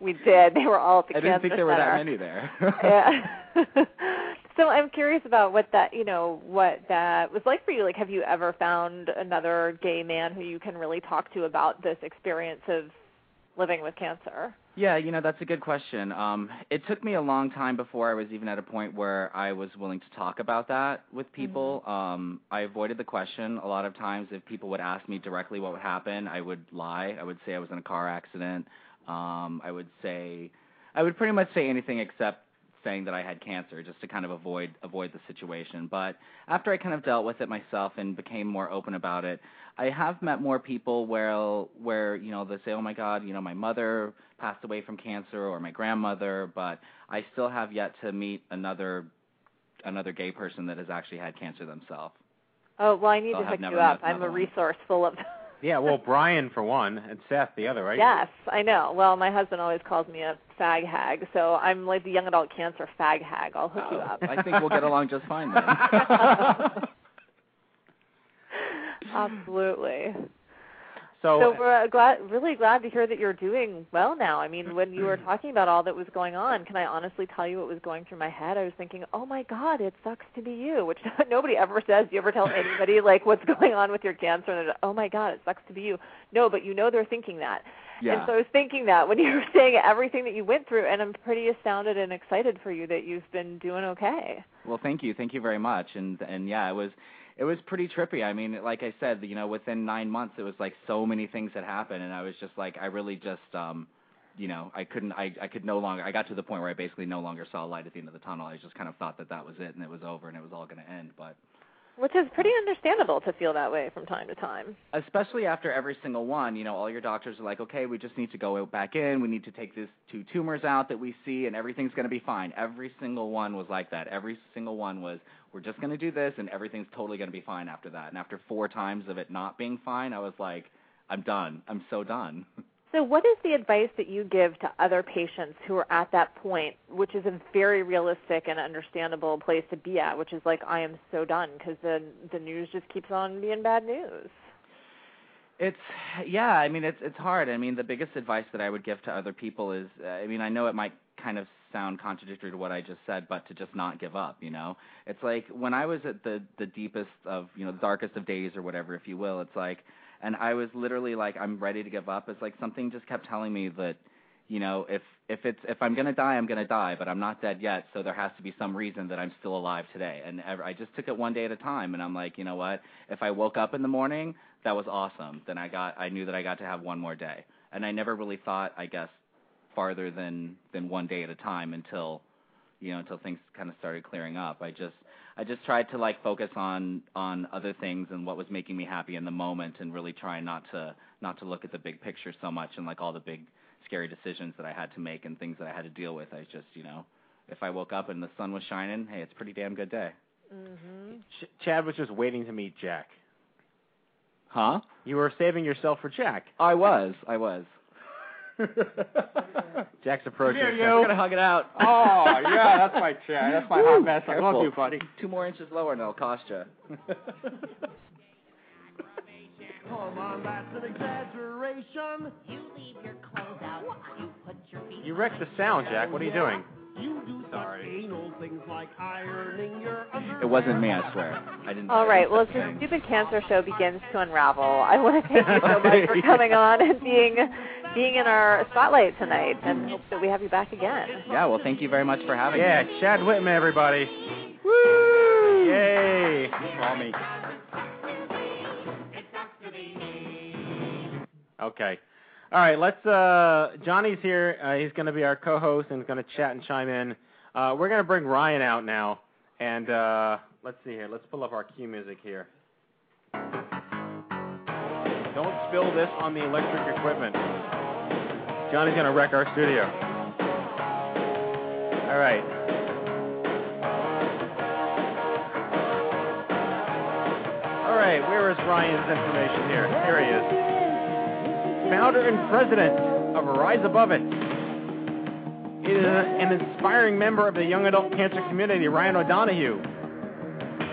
We did. They were all at the Cancer Care. I didn't think there were that many there. Yeah. So I'm curious about what that, you know, what that was like for you. Like, have you ever found another gay man who you can really talk to about this experience of living with cancer? Yeah, you know, that's a good question. Um, it took me a long time before I was even at a point where I was willing to talk about that with people. Mm-hmm. Um, I avoided the question. A lot of times if people would ask me directly what would happen, I would lie. I would say I was in a car accident. Um, I would say, I would pretty much say anything except saying that I had cancer, just to kind of avoid avoid the situation. But after I kind of dealt with it myself and became more open about it, I have met more people where, where you know, they say, oh, my God, you know, my mother passed away from cancer or my grandmother, but I still have yet to meet another another gay person that has actually had cancer themselves. Oh, well, I need so to hook you up. I'm a resource full of... Yeah, well, Brian for one, and Seth the other, right? Yes, I know. Well, my husband always calls me a fag hag, so I'm like the young adult cancer fag hag. I'll hook oh, you up. I think we'll get along just fine then. Absolutely. So, so we're glad, really glad to hear that you're doing well now. I mean, when you were talking about all that was going on, can I honestly tell you what was going through my head? I was thinking, oh, my God, it sucks to be you, which nobody ever says. Do you ever tell anybody, like, what's going on with your cancer? And they're like, oh, my God, it sucks to be you. No, but you know they're thinking that. Yeah. And so I was thinking that when you were saying everything that you went through, and I'm pretty astounded and excited for you that you've been doing okay. Well, thank you. Thank you very much. And, and yeah, it was... It was pretty trippy. I mean, like I said, you know, within nine months, it was like so many things had happened, and I was just like, I really just, um, you know, I couldn't, I, I could no longer, I got to the point where I basically no longer saw a light at the end of the tunnel. I just kind of thought that that was it, and it was over, and it was all going to end, but. Which is pretty understandable to feel that way from time to time. Especially after every single one, you know, all your doctors are like, okay, we just need to go back in. We need to take these two tumors out that we see, and everything's going to be fine. Every single one was like that. Every single one was, we're just going to do this, and everything's totally going to be fine after that. And after four times of it not being fine, I was like, I'm done. I'm so done. So what is the advice that you give to other patients who are at that point, which is a very realistic and understandable place to be at, which is like, I am so done because the, the news just keeps on being bad news? It's, yeah, I mean, it's it's hard. I mean, the biggest advice that I would give to other people is, I mean, I know it might kind of sound contradictory to what I just said, but to just not give up, you know? It's like when I was at the, the deepest of, you know, the darkest of days or whatever, if you will, it's like, and I was literally like, I'm ready to give up. It's like something just kept telling me that, you know, if if it's if I'm gonna die, I'm gonna die, but I'm not dead yet. So there has to be some reason that I'm still alive today. And I just took it one day at a time. And I'm like, you know what? If I woke up in the morning, that was awesome. Then I got, I knew that I got to have one more day. And I never really thought, I guess, farther than than one day at a time until, you know, until things kind of started clearing up. I just. I just tried to, like, focus on, on other things and what was making me happy in the moment, and really try not to not to look at the big picture so much, and, like, all the big scary decisions that I had to make and things that I had to deal with. I just, you know, if I woke up and the sun was shining, hey, it's a pretty damn good day. Mm-hmm. Ch- Chad was just waiting to meet Jack. Huh? You were saving yourself for Jack. I was. I was. Jack's approaching. Here you go. We're going to hug it out. Oh, yeah, that's my Chad. That's my hot mess. I love you, buddy. Two more inches lower and it'll cost you. Oh, Come on, that's an exaggeration. You leave your clothes out. You put your feet. You wrecked the sound, Jack. What are you doing? You do Sorry. Anal things like ironing your underwear. It wasn't me, I swear. I didn't. All right. Well, as the Stupid Cancer Show begins to unravel, I want to thank you so much for coming on and being being in our spotlight tonight, and hope that we have you back again. Yeah. Well, thank you very much for having yeah, me. Yeah, Chad Whitman, everybody. Woo! Yay! Call me. Okay. All right, let's, uh, Johnny's here. Uh, he's going to be our co-host and is going to chat and chime in. Uh, we're going to bring Ryan out now. And uh, let's see here. Let's pull up our cue music here. Don't spill this on the electric equipment. Johnny's going to wreck our studio. All right. All right, where is Ryan's information here? Here he is. Founder and president of Rise Above It. He is an inspiring member of the young adult cancer community, Ryan O'Donoghue.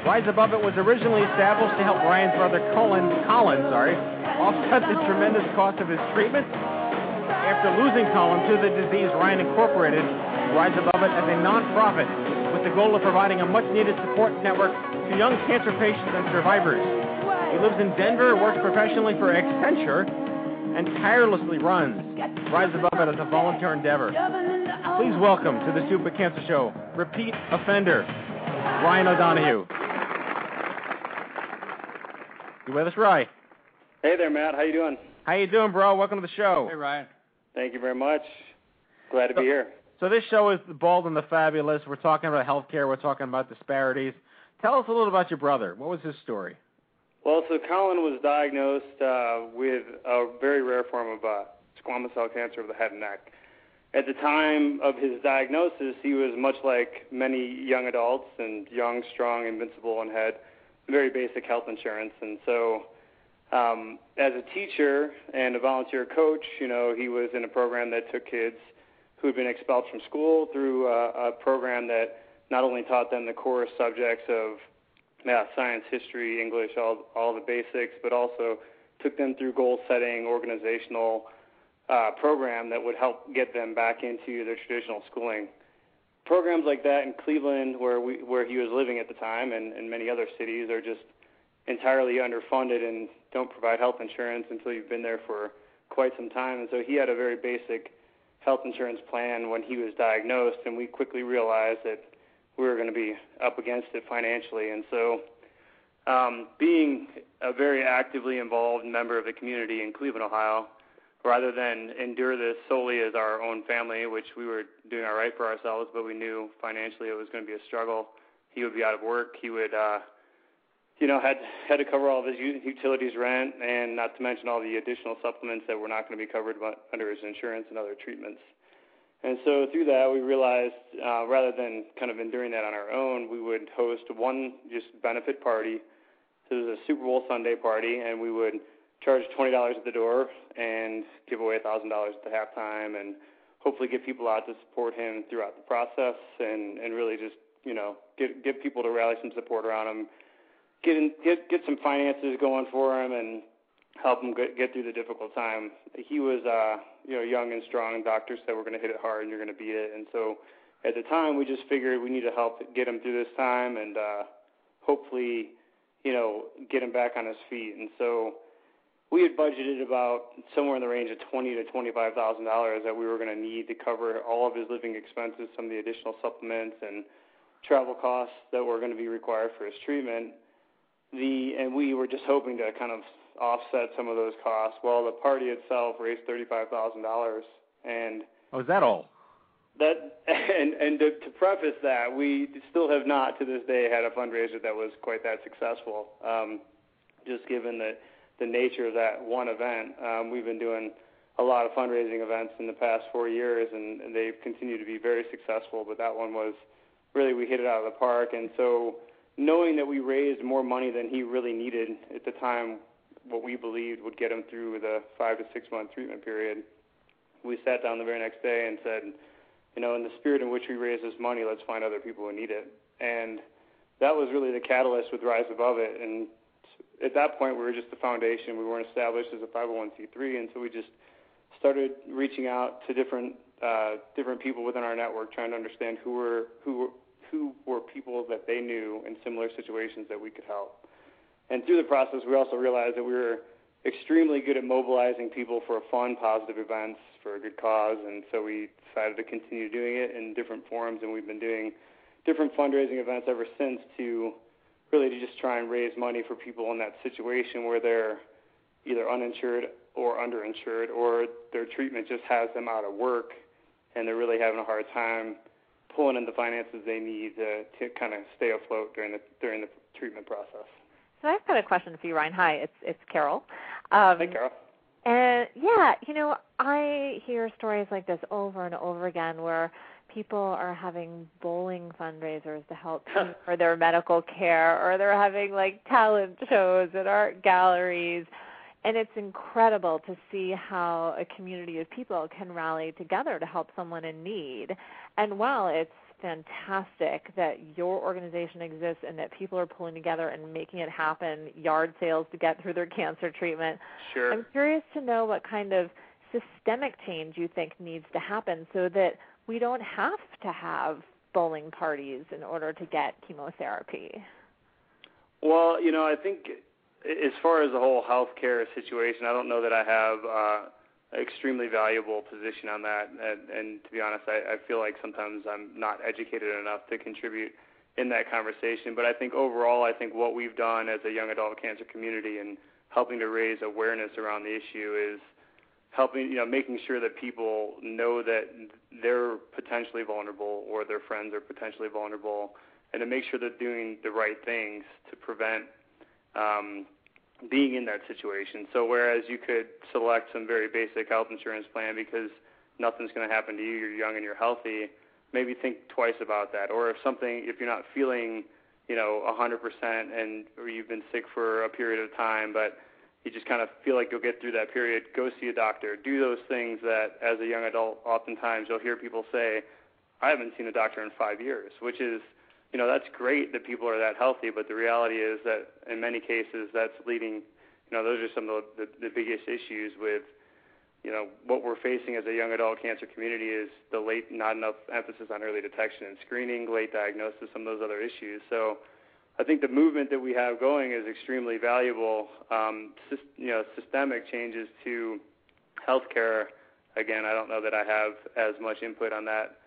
Rise Above It was originally established to help Ryan's brother Colin, Colin sorry, offset the tremendous cost of his treatment. After losing Colin to the disease, Ryan incorporated Rise Above It as a nonprofit with the goal of providing a much-needed support network to young cancer patients and survivors. He lives in Denver, works professionally for Accenture, and tirelessly runs Rise Above It as a volunteer endeavor. Please welcome to the Stupid Cancer Show, repeat offender, Ryan O'Donoghue. You with us, Ryan? Hey there, Matt. How you doing? How you doing, bro? Welcome to the show. Hey, Ryan. Thank you very much. Glad to so, be here. So this show is The Bald and the Fabulous. We're talking about healthcare. We're talking about disparities. Tell us a little about your brother. What was his story? Well, so Colin was diagnosed uh, with a very rare form of uh, squamous cell cancer of the head and neck. At the time of his diagnosis, he was much like many young adults and young, strong, invincible, and had very basic health insurance. And so um, as a teacher and a volunteer coach, you know, he was in a program that took kids who had been expelled from school through a, a program that not only taught them the core subjects of math, science, history, English, all all the basics, but also took them through goal-setting, organizational uh, program that would help get them back into their traditional schooling. Programs like that in Cleveland, where we where he was living at the time, and, and many other cities, are just entirely underfunded and don't provide health insurance until you've been there for quite some time. And so he had a very basic health insurance plan when he was diagnosed, and we quickly realized that we were going to be up against it financially. And so um, being a very actively involved member of the community in Cleveland, Ohio, rather than endure this solely as our own family, which we were doing all right for ourselves, but we knew financially it was going to be a struggle. He would be out of work. He would, uh, you know, had, had to cover all of his utilities, rent, and not to mention all the additional supplements that were not going to be covered under his insurance and other treatments. And so through that, we realized uh, rather than kind of enduring that on our own, we would host one just benefit party. So it was a Super Bowl Sunday party, and we would charge twenty dollars at the door and give away one thousand dollars at the halftime and hopefully get people out to support him throughout the process and, and really just, you know, get get people to rally some support around him, get in, get get some finances going for him and help him get, get through the difficult time. He was, uh, you know, young and strong. Doctors said, we're going to hit it hard and you're going to beat it. And so at the time, we just figured we need to help get him through this time and uh, hopefully, you know, get him back on his feet. And so we had budgeted about somewhere in the range of twenty thousand dollars to twenty-five thousand dollars that we were going to need to cover all of his living expenses, some of the additional supplements and travel costs that were going to be required for his treatment. The and we were just hoping to kind of offset some of those costs. Well, the party itself raised thirty-five thousand dollars, and oh, is that all? That and and to, to preface that, we still have not to this day had a fundraiser that was quite that successful. Um, just given the the nature of that one event, um, we've been doing a lot of fundraising events in the past four years, and, and they've continued to be very successful. But that one was really we hit it out of the park, and so knowing that we raised more money than he really needed at the time, what we believed would get him through the five to six month treatment period, we sat down the very next day and said, you know, in the spirit in which we raise this money, let's find other people who need it. And that was really the catalyst with Rise Above It. And at that point, we were just the foundation. We weren't established as a five oh one c three, and so we just started reaching out to different uh, different people within our network, trying to understand who were who who were people that they knew in similar situations that we could help. And through the process, we also realized that we were extremely good at mobilizing people for fun, positive events for a good cause, and so we decided to continue doing it in different forums, and we've been doing different fundraising events ever since to really to just try and raise money for people in that situation where they're either uninsured or underinsured, or their treatment just has them out of work and they're really having a hard time pulling in the finances they need to, to kind of stay afloat during the during the treatment process. So I've got a question for you, Ryan. Hi, it's it's Carol. Um, Hi, Carol. And yeah, you know, I hear stories like this over and over again where people are having bowling fundraisers to help for their medical care, or they're having like talent shows at art galleries. And it's incredible to see how a community of people can rally together to help someone in need. And while it's fantastic that your organization exists and that people are pulling together and making it happen, yard sales to get through their cancer treatment, sure. I'm curious to know what kind of systemic change you think needs to happen so that we don't have to have bowling parties in order to get chemotherapy. Well, you know, I think as far as the whole healthcare situation, I don't know that I have uh, an extremely valuable position on that. And, and to be honest, I, I feel like sometimes I'm not educated enough to contribute in that conversation. But I think overall, I think what we've done as a young adult cancer community and helping to raise awareness around the issue is helping, you know, making sure that people know that they're potentially vulnerable or their friends are potentially vulnerable, and to make sure they're doing the right things to prevent um, being in that situation. So whereas you could select some very basic health insurance plan because nothing's going to happen to you, you're young and you're healthy, maybe think twice about that. Or if something, if you're not feeling, you know, one hundred percent and or you've been sick for a period of time, but you just kind of feel like you'll get through that period, go see a doctor. Do those things that, as a young adult, oftentimes you'll hear people say, I haven't seen a doctor in five years, which is, you know, that's great that people are that healthy, but the reality is that in many cases that's leading, you know, those are some of the, the, the biggest issues with, you know, what we're facing as a young adult cancer community is the late, not enough emphasis on early detection and screening, late diagnosis, some of those other issues. So I think the movement that we have going is extremely valuable. Um, you know, systemic changes to healthcare. Again, I don't know that I have as much input on that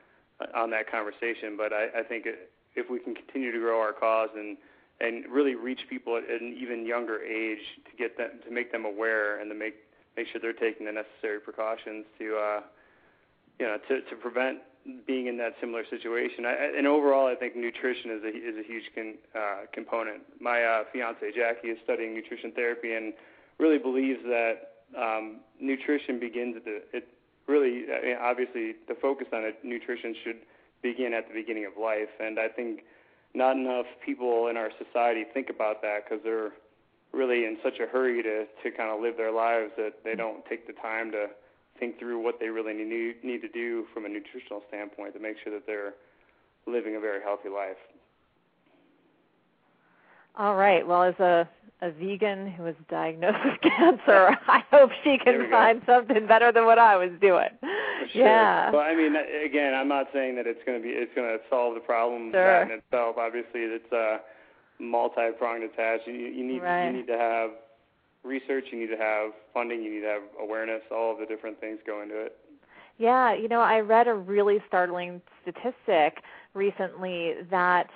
on that conversation, but I, I think it, if we can continue to grow our cause and and really reach people at an even younger age to get them to make them aware and to make make sure they're taking the necessary precautions to uh, you know to, to prevent being in that similar situation. I, and overall, I think nutrition is a, is a huge con, uh, component. My uh, fiance, Jackie, is studying nutrition therapy and really believes that um, nutrition begins at the, it really, I mean, obviously the focus on it, nutrition should begin at the beginning of life. And I think not enough people in our society think about that because they're really in such a hurry to, to kind of live their lives that they don't take the time to think through what they really need, need to do from a nutritional standpoint to make sure that they're living a very healthy life. All right. Well, as a, a vegan who was diagnosed with cancer, I hope she can find something better than what I was doing. Sure. Yeah. Well, I mean, again, I'm not saying that it's going to be it's going to solve the problem sure. in itself. Obviously, it's a multi-pronged attack. You, you need right. you need to have research, you need to have funding, you need to have awareness, all of the different things go into it. Yeah, you know, I read a really startling statistic recently that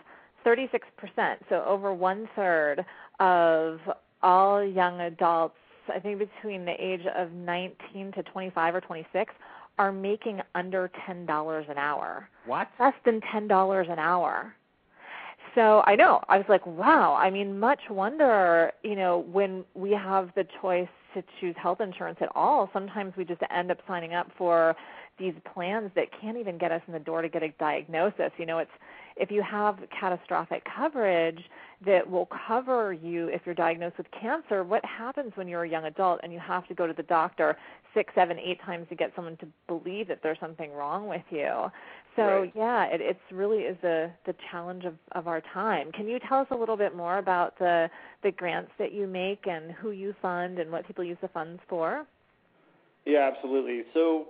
thirty-six percent, so over one-third of all young adults, I think between the age of nineteen to twenty-five or twenty-six, are making under ten dollars an hour. What? Less than ten dollars an hour. So I know, I was like, wow, I mean, much wonder, you know, when we have the choice to choose health insurance at all, sometimes we just end up signing up for these plans that can't even get us in the door to get a diagnosis. You know, it's if you have catastrophic coverage, that will cover you if you're diagnosed with cancer. What happens when you're a young adult and you have to go to the doctor six, seven, eight times to get someone to believe that there's something wrong with you? So, right. yeah, it it's really is the, the challenge of, of our time. Can you tell us a little bit more about the the grants that you make and who you fund and what people use the funds for? Yeah, absolutely. So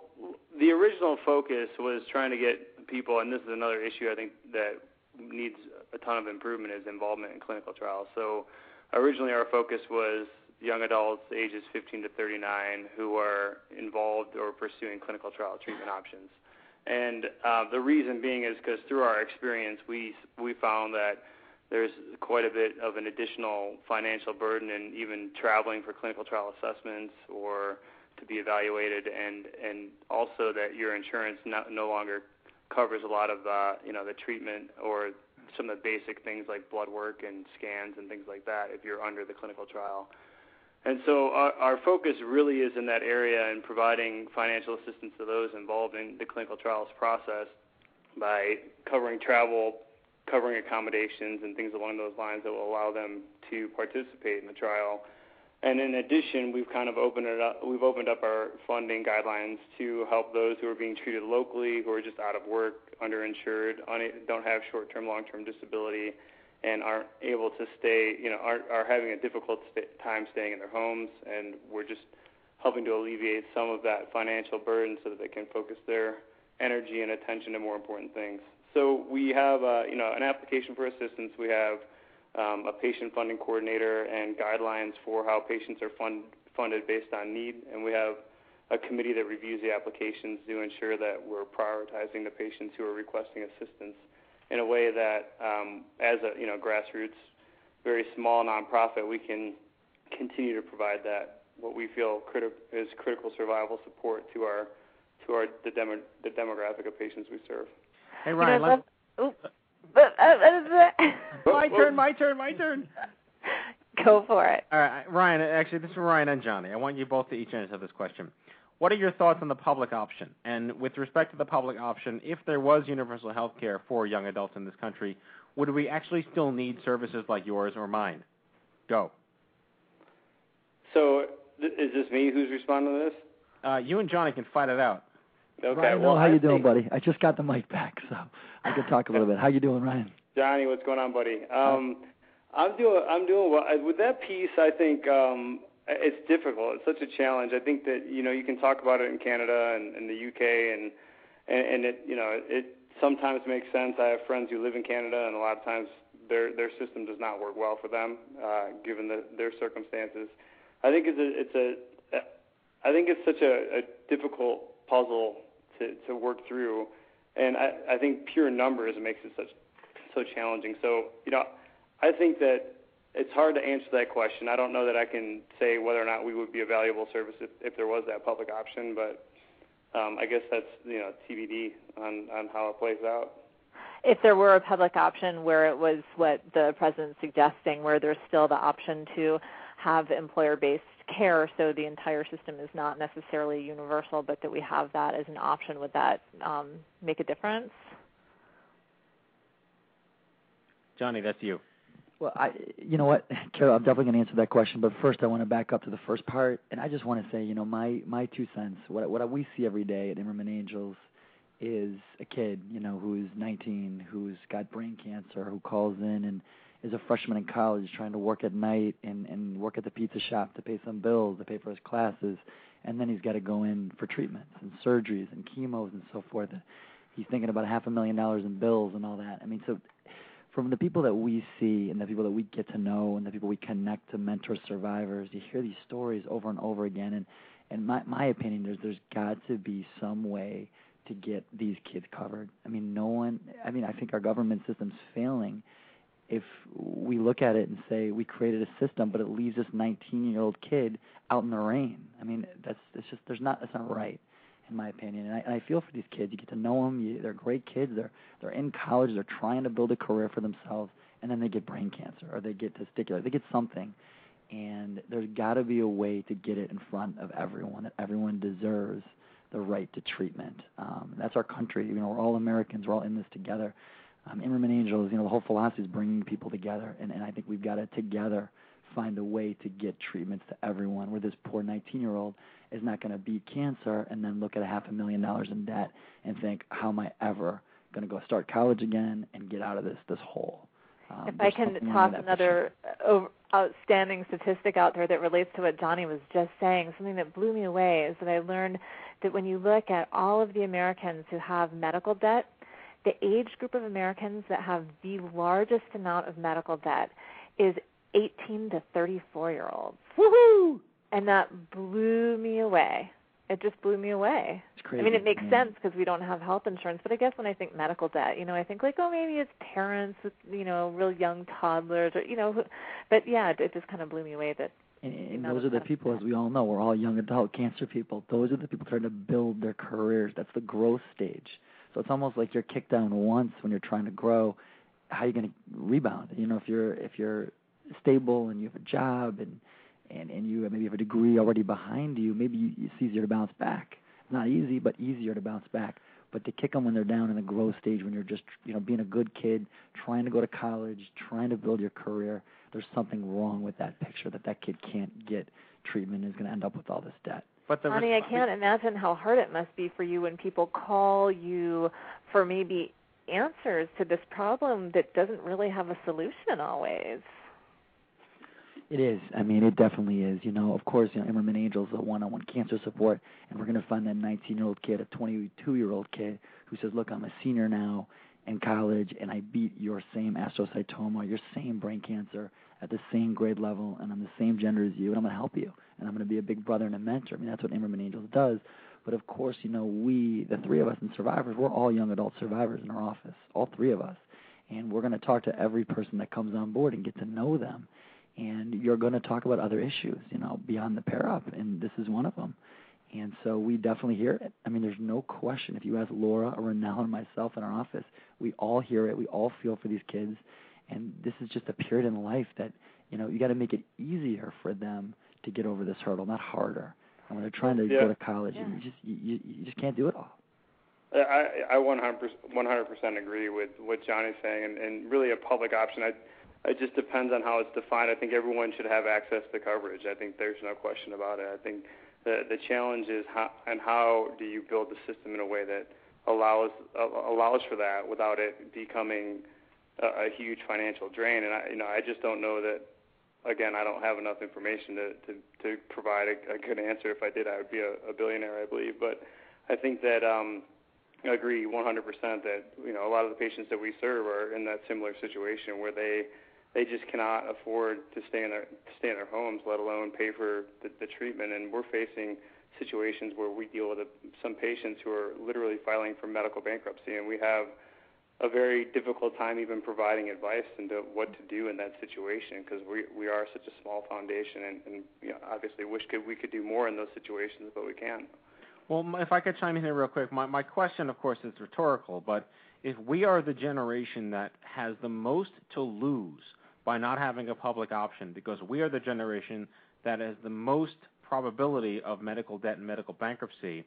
the original focus was trying to get people, and this is another issue I think that needs a ton of improvement, is involvement in clinical trials. So originally our focus was young adults ages fifteen to thirty-nine who are involved or pursuing clinical trial treatment options. And uh, the reason being is because through our experience, we we found that there's quite a bit of an additional financial burden in even traveling for clinical trial assessments or to be evaluated, and, and also that your insurance not, no longer covers a lot of uh, you know, the treatment or some of the basic things like blood work and scans and things like that if you're under the clinical trial. And so our, our focus really is in that area and providing financial assistance to those involved in the clinical trials process by covering travel, covering accommodations, and things along those lines that will allow them to participate in the trial. And in addition, we've kind of opened it up. We've opened up our funding guidelines to help those who are being treated locally, who are just out of work, underinsured, un- don't have short-term, long-term disability, and aren't able to stay, you know, are, are having a difficult st- time staying in their homes. And we're just helping to alleviate some of that financial burden so that they can focus their energy and attention to more important things. So we have, uh, you know, an application for assistance. We have Um, a patient funding coordinator and guidelines for how patients are fund, funded based on need, and we have a committee that reviews the applications to ensure that we're prioritizing the patients who are requesting assistance in a way that, um, as a you know grassroots, very small nonprofit, we can continue to provide that what we feel criti- is critical survival support to our to our the, demo- the demographic of patients we serve. Hey Ryan, you know, let's. let's my turn, my turn, my turn. Go for it. All right, Ryan, actually, this is Ryan and Jonny. I want you both to each answer this question. What are your thoughts on the public option? And with respect to the public option, if there was universal health care for young adults in this country, would we actually still need services like yours or mine? Go. So th- is this me who's responding to this? Uh, you and Jonny can fight it out. Okay. Ryan, well, how I you doing, think... buddy? I just got the mic back, so I could talk a little bit. How you doing, Ryan? Jonny, what's going on, buddy? Um, I'm doing. I'm doing well. With that piece, I think um, it's difficult. It's such a challenge. I think that you know you can talk about it in Canada and, and the U K, and, and and it you know it sometimes makes sense. I have friends who live in Canada, and a lot of times their their system does not work well for them, uh, given the, their circumstances. I think it's a, it's a. I think it's such a, a difficult puzzle to, to work through, and I, I think pure numbers makes it such so challenging. So, you know, I think that it's hard to answer that question. I don't know that I can say whether or not we would be a valuable service if, if there was that public option, but um, I guess that's, you know, T B D on, on how it plays out. If there were a public option where it was what the president's suggesting, where there's still the option to have employer-based care, so the entire system is not necessarily universal, but that we have that as an option, would that um, make a difference? Jonny, that's you. Well, I, you know what, Carol, I'm definitely going to answer that question, but first I want to back up to the first part, and I just want to say, you know, my, my two cents, what, what we see every day at Imerman Angels is a kid, you know, who's nineteen, who's got brain cancer, who calls in and is a freshman in college trying to work at night and, and work at the pizza shop to pay some bills, to pay for his classes, and then he's got to go in for treatments and surgeries and chemos and so forth. And he's thinking about half a million dollars in bills and all that. I mean, so from the people that we see and the people that we get to know and the people we connect to mentor survivors, you hear these stories over and over again. And in my, my opinion, there's there's got to be some way to get these kids covered. I mean, no one – I mean, I think our government system's failing – if we look at it and say we created a system, but it leaves this nineteen-year-old kid out in the rain. I mean, that's it's just there's not that's not right, in my opinion. And I, and I feel for these kids. You get to know them. You, they're great kids. They're they're in college. They're trying to build a career for themselves, and then they get brain cancer or they get testicular. They get something, and there's got to be a way to get it in front of everyone that everyone deserves the right to treatment. Um, that's our country. You know, we're all Americans. We're all in this together. um, Imerman Angels, you know, the whole philosophy is bringing people together, and, and I think we've got to together find a way to get treatments to everyone, where this poor nineteen-year-old is not going to beat cancer and then look at a half a million dollars in debt and think, how am I ever going to go start college again and get out of this this hole? Um, if I can toss another over, outstanding statistic out there that relates to what Jonny was just saying, something that blew me away is that I learned that when you look at all of the Americans who have medical debt, the age group of Americans that have the largest amount of medical debt is eighteen to thirty-four-year-olds. Woohoo! And that blew me away. It just blew me away. It's crazy. I mean, it makes yeah. sense because we don't have health insurance, but I guess when I think medical debt, you know, I think like, oh, maybe it's parents with, you know, real young toddlers or, you know, but, yeah, it just kind of blew me away that. And, and those are the people, as we all know, we're all young adult cancer people. Those are the people trying to build their careers. That's the growth stage. So it's almost like you're kicked down once when you're trying to grow. How are you going to rebound? You know, if you're if you're stable and you have a job and And, and you maybe have a degree already behind you, maybe you, it's easier to bounce back. Not easy, but easier to bounce back. But to kick them when they're down in the growth stage, when you're just, you know, being a good kid, trying to go to college, trying to build your career, there's something wrong with that picture that that kid can't get treatment and is going to end up with all this debt. But the Honey, res- I can't imagine how hard it must be for you when people call you for maybe answers to this problem that doesn't really have a solution always. It is. I mean, it definitely is. You know, of course, you know, Imerman Angels is a one-on-one cancer support, and we're going to find that nineteen-year-old kid, a twenty-two-year-old kid who says, look, I'm a senior now in college, and I beat your same astrocytoma, your same brain cancer at the same grade level, and I'm the same gender as you, and I'm going to help you, and I'm going to be a big brother and a mentor. I mean, that's what Imerman Angels does. But, of course, you know, we, the three of us and survivors, we're all young adult survivors in our office, all three of us, and we're going to talk to every person that comes on board and get to know them. And you're going to talk about other issues, you know, beyond the pair-up, and this is one of them. And so we definitely hear it. I mean, there's no question. If you ask Laura or Renelle or myself in our office, we all hear it. We all feel for these kids. And this is just a period in life that, you know, you got to make it easier for them to get over this hurdle, not harder. And when they're trying to yeah. go to college, yeah. you just you, you just can't do it all. I, I one hundred percent agree with what Jonny's saying, and, and really a public option. I It just depends on how it's defined. I think everyone should have access to coverage. I think there's no question about it. I think the the challenge is how and how do you build the system in a way that allows uh, allows for that without it becoming a, a huge financial drain. And I, you know, I just don't know that. Again, I don't have enough information to to, to provide a, a good answer. If I did, I would be a, a billionaire, I believe. But I think that. Um, I agree one hundred percent that, you know, a lot of the patients that we serve are in that similar situation where they they just cannot afford to stay in their stay in their homes, let alone pay for the, the treatment. And we're facing situations where we deal with a, some patients who are literally filing for medical bankruptcy, and we have a very difficult time even providing advice into what to do in that situation because we we are such a small foundation, and, and you know, obviously wish could we could do more in those situations, but we can't. Well, if I could chime in here real quick, my, my question, of course, is rhetorical, but if we are the generation that has the most to lose by not having a public option, because we are the generation that has the most probability of medical debt and medical bankruptcy,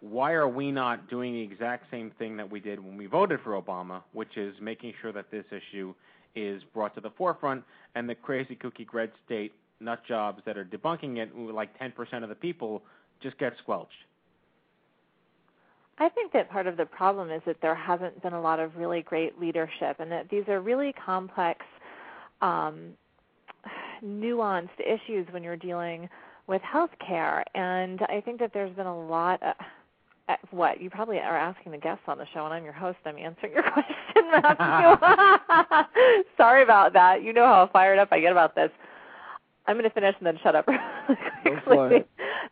why are we not doing the exact same thing that we did when we voted for Obama, which is making sure that this issue is brought to the forefront, and the crazy cookie red state nut jobs that are debunking it, like ten percent of the people, just get squelched? I think that part of the problem is that there hasn't been a lot of really great leadership, and that these are really complex, um, nuanced issues when you're dealing with healthcare. And I think that there's been a lot of what you probably are asking the guests on the show, and I'm your host. I'm answering your question, Matthew. Sorry about that. You know how fired up I get about this. I'm going to finish and then shut up really quickly.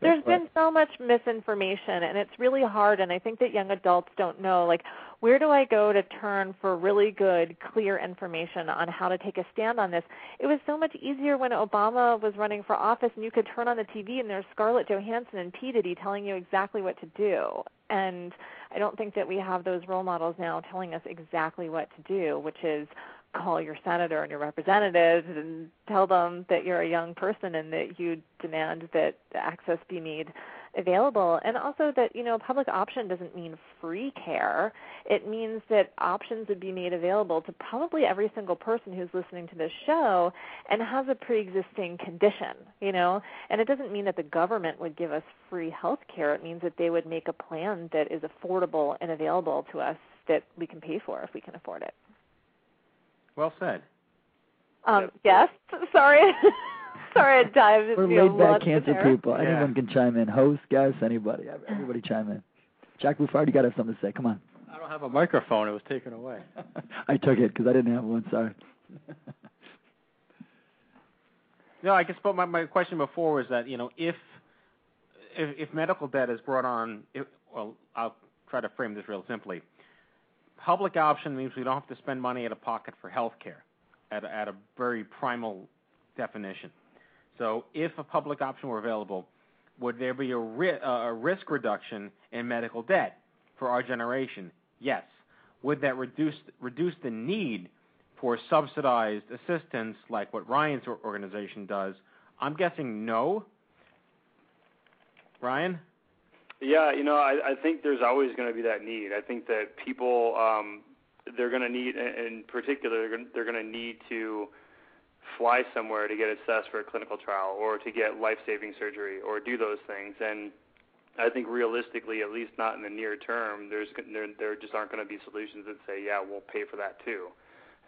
There's been so much misinformation, and it's really hard, and I think that young adults don't know, like, where do I go to turn for really good, clear information on how to take a stand on this? It was so much easier when Obama was running for office, and you could turn on the T V, and there's Scarlett Johansson and P. Diddy telling you exactly what to do. And I don't think that we have those role models now telling us exactly what to do, which is call your senator and your representatives and tell them that you're a young person and that you demand that access be made available. And also that, you know, public option doesn't mean free care. It means that options would be made available to probably every single person who's listening to this show and has a pre-existing condition, you know. And it doesn't mean that the government would give us free health care. It means that they would make a plan that is affordable and available to us that we can pay for if we can afford it. Well said. Um, yes. Sorry. Sorry, I dived. We're laid-back cancer there. people. Yeah. Anyone can chime in. Host, guests, anybody. Everybody chime in. Jack Bouffard, you got to have something to say. Come on. I don't have a microphone. It was taken away. I took it because I didn't have one. Sorry. No, I guess. But my, my question before was that, you know, if if, if medical debt is brought on, if, well, I'll try to frame this real simply. Public option means we don't have to spend money out of pocket for health care at, at a very primal definition. So if a public option were available, would there be a, ri- a risk reduction in medical debt for our generation? Yes. Would that reduce reduce the need for subsidized assistance like what Ryan's organization does? I'm guessing no. Ryan? Yeah, you know, I, I think there's always going to be that need. I think that people, um, they're going to need, in particular, they're going to need to fly somewhere to get assessed for a clinical trial or to get life-saving surgery or do those things. And I think realistically, at least not in the near term, there's there, there just aren't going to be solutions that say, yeah, we'll pay for that too.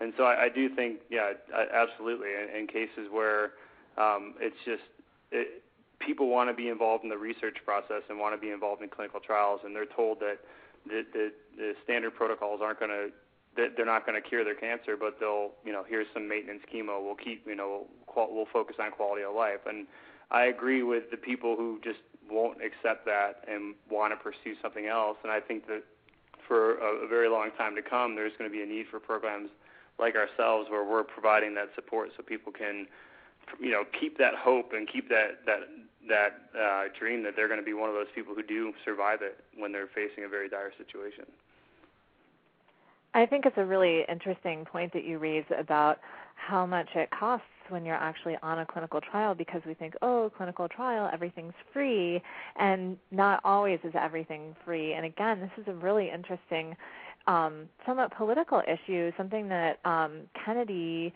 And so I, I do think, yeah, I, absolutely, in, in cases where um, it's just it, people want to be involved in the research process and want to be involved in clinical trials, and they're told that the, the, the standard protocols aren't going to they're not going to cure their cancer, but they'll, you know, here's some maintenance chemo. We'll keep, you know, we'll focus on quality of life. And I agree with the people who just won't accept that and want to pursue something else. And I think that for a, a very long time to come, there's going to be a need for programs like ourselves where we're providing that support so people can, you know, keep that hope and keep that, that, that uh, dream that they're going to be one of those people who do survive it when they're facing a very dire situation. I think it's a really interesting point that you raise about how much it costs when you're actually on a clinical trial, because we think, oh, clinical trial, everything's free, and not always is everything free. And again, this is a really interesting, um, somewhat political issue, something that um, Kennedy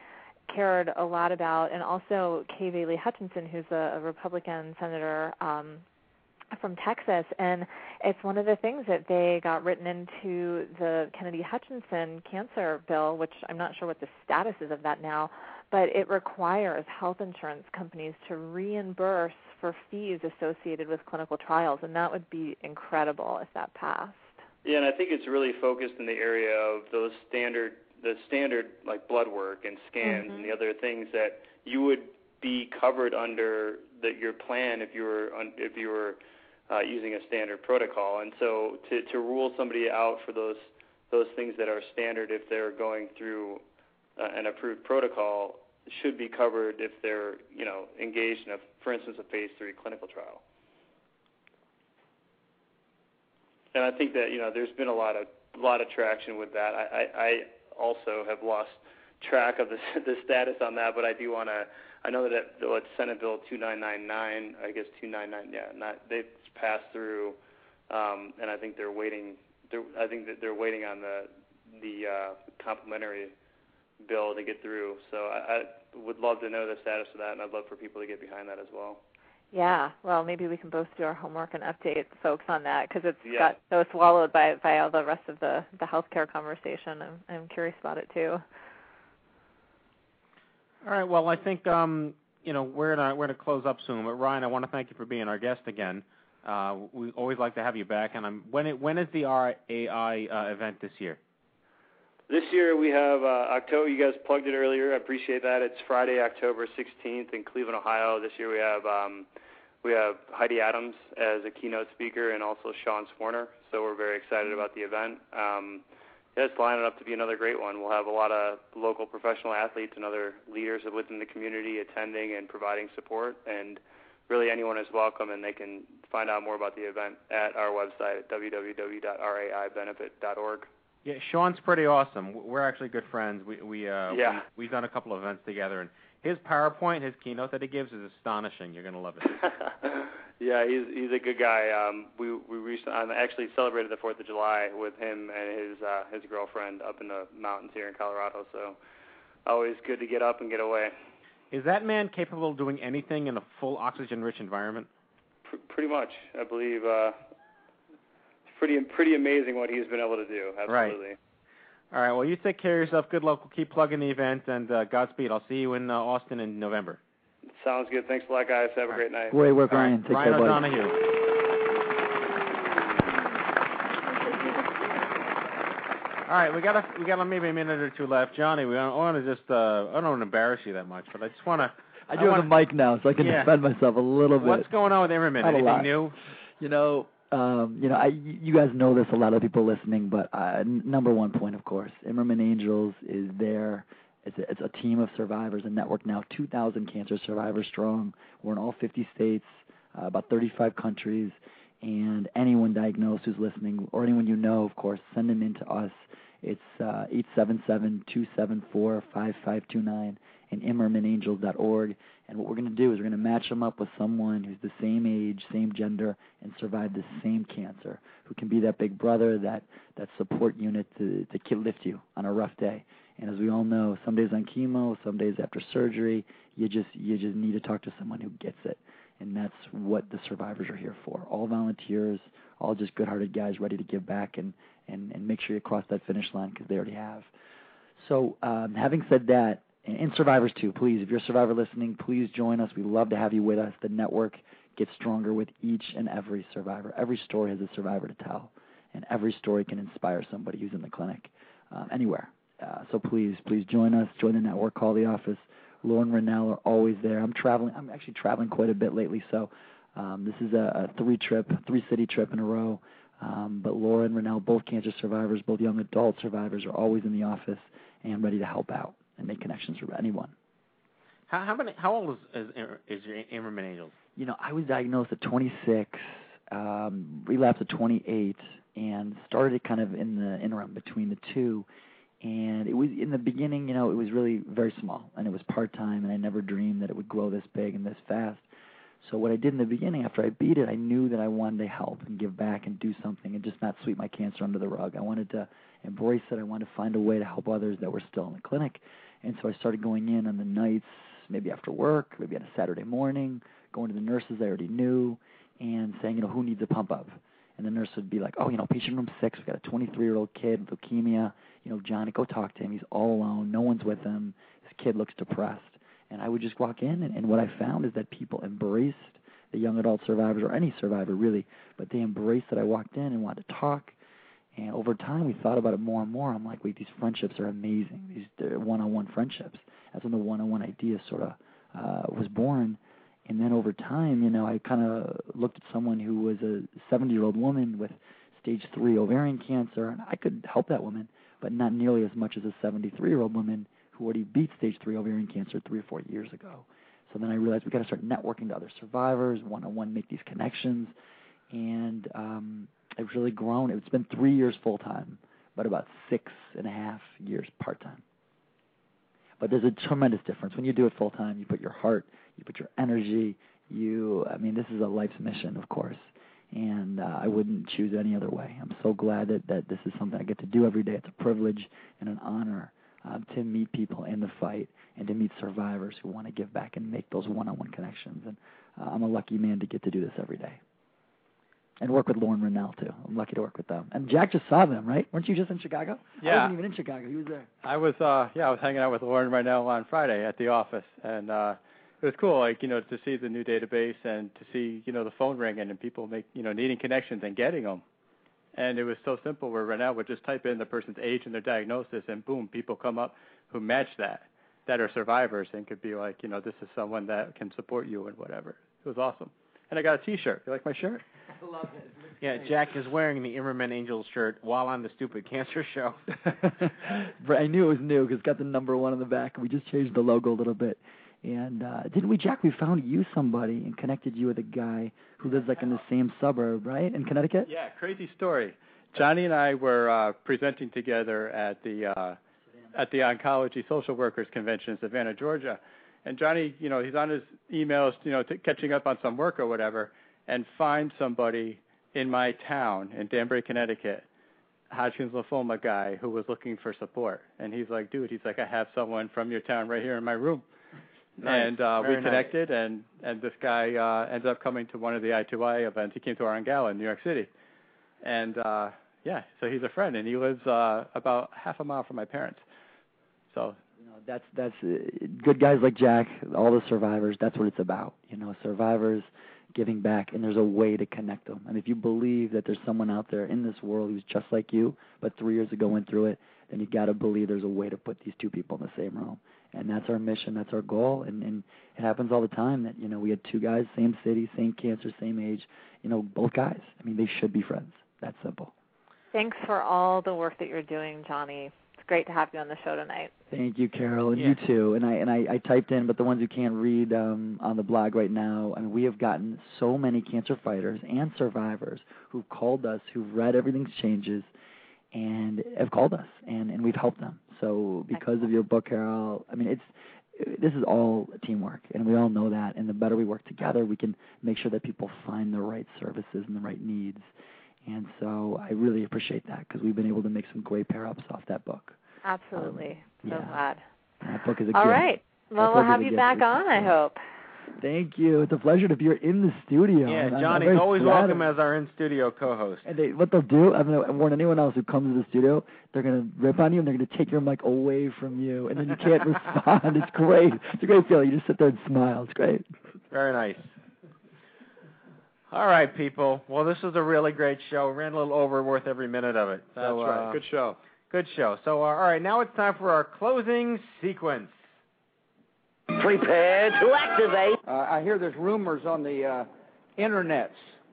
cared a lot about, and also Kay Bailey Hutchinson, who's a, a Republican senator um, from Texas, and it's one of the things that they got written into the Kennedy-Hutchinson cancer bill, which I'm not sure what the status is of that now, but it requires health insurance companies to reimburse for fees associated with clinical trials, and that would be incredible if that passed. Yeah, and I think it's really focused in the area of those standard, the standard like blood work and scans mm-hmm. and the other things that you would be covered under the, your plan if you were if you were Uh, using a standard protocol. And so to, to rule somebody out for those those things that are standard if they're going through uh, an approved protocol should be covered if they're, you know, engaged in, a, for instance, a phase three clinical trial. And I think that, you know, there's been a lot of a lot of traction with that. I, I, I also have lost track of the, the status on that, but I do want to, I know that what Senate Bill two nine nine nine, I guess two nine nine, yeah, not, they've passed through, um, and I think they're waiting. They're, I think that they're waiting on the the uh, complementary bill to get through. So I, I would love to know the status of that, and I'd love for people to get behind that as well. Yeah, well, maybe we can both do our homework and update folks on that, because it's yeah. got so swallowed by by all the rest of the the healthcare conversation. I'm I'm curious about it too. All right. Well, I think um, you know we're gonna we're gonna close up soon. But Ryan, I want to thank you for being our guest again. Uh, we always like to have you back. And I'm, when it, when is the R A I uh, event this year? This year we have uh, October. You guys plugged it earlier. I appreciate that. It's Friday, October sixteenth in Cleveland, Ohio. This year we have um, we have Heidi Adams as a keynote speaker and also Sean Swarner. So we're very excited about the event. Um, yeah, it's lining up to be another great one. We'll have a lot of local professional athletes and other leaders within the community attending and providing support, and really anyone is welcome, and they can find out more about the event at our website at w w w dot r a i benefit dot org. Yeah, Sean's pretty awesome. We're actually good friends. We we uh yeah. we, we've done a couple of events together, and his PowerPoint, his keynote that he gives is astonishing. You're going to love it. Yeah, he's he's a good guy. Um, we we recently um, actually celebrated the Fourth of July with him and his uh, his girlfriend up in the mountains here in Colorado. So always good to get up and get away. Is that man capable of doing anything in a full oxygen-rich environment? P- pretty much, I believe. Uh, it's pretty pretty amazing what he's been able to do. Absolutely. Right. All right. Well, you take care of yourself. Good luck. We'll keep plugging the event, and uh, Godspeed. I'll see you in uh, Austin in November. Sounds good. Thanks a lot, guys. Have a great night. Great work, Ryan. Take Ryan O'Donoghue. All right, we got a, we got maybe a minute or two left, Johnny. We don't want to just uh, I don't want to embarrass you that much, but I just want to. I do I have the mic now, so I can yeah. defend myself a little bit. What's going on with Imerman? Anything new? You know, um, you know, I, you guys know this. A lot of people listening, but uh, number one point, of course, Imerman Angels is there. It's a, it's a team of survivors, a network now, two thousand cancer survivors strong. We're in all fifty states, uh, about thirty-five countries, and anyone diagnosed who's listening, or anyone you know, of course, send them in to us. It's uh, eight seven seven, two seven four, five five two nine and Imerman Angels dot org. And what we're going to do is we're going to match them up with someone who's the same age, same gender, and survived the same cancer, who can be that big brother, that, that support unit to, to lift you on a rough day. And as we all know, some days on chemo, some days after surgery, you just you just need to talk to someone who gets it. And that's what the survivors are here for. All volunteers, all just good-hearted guys ready to give back and, and, and make sure you cross that finish line because they already have. So um, having said that, and, and survivors too, please, if you're a survivor listening, please join us. We love to have you with us. The network gets stronger with each and every survivor. Every story has a survivor to tell, and every story can inspire somebody who's in the clinic um, anywhere. Uh, so please, please join us, join the network, call the office. Lauren Rennell are always there. I'm traveling. I'm actually traveling quite a bit lately, so um, this is a, a three-trip, three-city trip in a row. Um, but Lauren Rennell, both cancer survivors, both young adult survivors, are always in the office and ready to help out and make connections with anyone. How, how many? How old is, is, is your Imerman Angels? You know, I was diagnosed at twenty-six, um, relapsed at twenty-eight, and started kind of in the interim between the two. And it was in the beginning, you know, it was really very small, and it was part-time, and I never dreamed that it would grow this big and this fast. So what I did in the beginning, after I beat it, I knew that I wanted to help and give back and do something and just not sweep my cancer under the rug. I wanted to embrace it. I wanted to find a way to help others that were still in the clinic. And so I started going in on the nights, maybe after work, maybe on a Saturday morning, going to the nurses I already knew and saying, you know, who needs a pump-up? And the nurse would be like, oh, you know, patient room six, we've got a twenty-three-year-old kid with leukemia. You know, Johnny, go talk to him. He's all alone. No one's with him. This kid looks depressed. And I would just walk in, and, and what I found is that people embraced the young adult survivors, or any survivor, really, but they embraced that I walked in and wanted to talk. And over time, we thought about it more and more. I'm like, wait, these friendships are amazing, these they're one-on-one friendships. That's when the one-on-one idea sort of uh, was born. And then over time, you know, I kind of looked at someone who was a seventy-year-old woman with stage three ovarian cancer, and I could help that woman, but not nearly as much as a seventy-three-year-old woman who already beat stage three ovarian cancer three or four years ago. So then I realized we've got to start networking to other survivors, one-on-one, make these connections. And um, I've really grown. It's been three years full-time, but about six and a half years part-time. But there's a tremendous difference. When you do it full-time, you put your heart, you put your energy, you, I mean, this is a life's mission, of course, and uh, I wouldn't choose any other way. I'm so glad that, that this is something I get to do every day. It's a privilege and an honor um, to meet people in the fight and to meet survivors who want to give back and make those one-on-one connections, and uh, I'm a lucky man to get to do this every day. And work with Lauren Rennell, too. I'm lucky to work with them. And Jack just saw them, right? Weren't you just in Chicago? Yeah. I wasn't even in Chicago. He was there. I was, uh, yeah, I was hanging out with Lauren Rennell on Friday at the office. And uh, it was cool, like, you know, to see the new database and to see, you know, the phone ringing and people, make, you know, needing connections and getting them. And it was so simple where Rennell would just type in the person's age and their diagnosis, and boom, people come up who match that, that are survivors and could be like, you know, this is someone that can support you and whatever. It was awesome. And I got a T-shirt. You like my shirt? I love it. Yeah, Jack is wearing the Imerman Angels shirt while on the Stupid Cancer Show. I knew it was new because it's got the number one on the back. We just changed the logo a little bit. And uh, didn't we, Jack, we found you somebody and connected you with a guy who lives like in the same suburb, right, in Connecticut? Yeah, crazy story. Johnny and I were uh, presenting together at the uh, at the Oncology Social Workers Convention in Savannah, Georgia. And Johnny, you know, he's on his emails, you know, t- catching up on some work or whatever. and find somebody in my town in Danbury, Connecticut, Hodgkin's lymphoma guy who was looking for support. And he's like, dude, he's like, I have someone from your town right here in my room. Nice. And uh, we connected, nice. and, and this guy uh, ended up coming to one of the I two Y events. He came to our Arangala in New York City. And, uh, yeah, so he's a friend, and he lives uh, about half a mile from my parents. So you know, that's that's uh, good guys like Jack, all the survivors, that's what it's about. You know, survivors giving back, and there's a way to connect them. And if you believe that there's someone out there in this world who's just like you, but three years ago went through it, then you got to believe there's a way to put these two people in the same room. And that's our mission, that's our goal, and, and it happens all the time that, you know, we had two guys, same city, same cancer, same age, you know, both guys. I mean, they should be friends. That's simple. Thanks for all the work that you're doing, Jonny. It's great to have you on the show tonight. Thank you, Carol, and yeah. you too. And I and I, I typed in, but the ones who can't read um, on the blog right now, I mean, we have gotten so many cancer fighters and survivors who've called us, who've read Everything Changes, and have called us, and, and we've helped them. So because of your book, Carol, I mean, it's this is all teamwork, and we all know that. And the better we work together, we can make sure that people find the right services and the right needs. And so I really appreciate that because we've been able to make some great pair-ups off that book. Absolutely. Um, so yeah. glad. That book is a All gift. right. Well, we'll have you back on, I hope. Thank you. It's a pleasure to be here in the studio. Yeah, Jonny, always welcome as our in-studio co-host. And they, what they'll do, I'm going to warn anyone else who comes to the studio, they're going to rip on you and they're going to take your mic away from you, and then you can't respond. It's great. It's a great feeling. You just sit there and smile. It's great. Very nice. All right, people. Well, this was a really great show. We ran a little over, worth every minute of it. So, That's right. Uh, good show. Good show. So, uh, all right, now it's time for our closing sequence. Prepare to activate. Uh, I hear there's rumors on the uh, internets.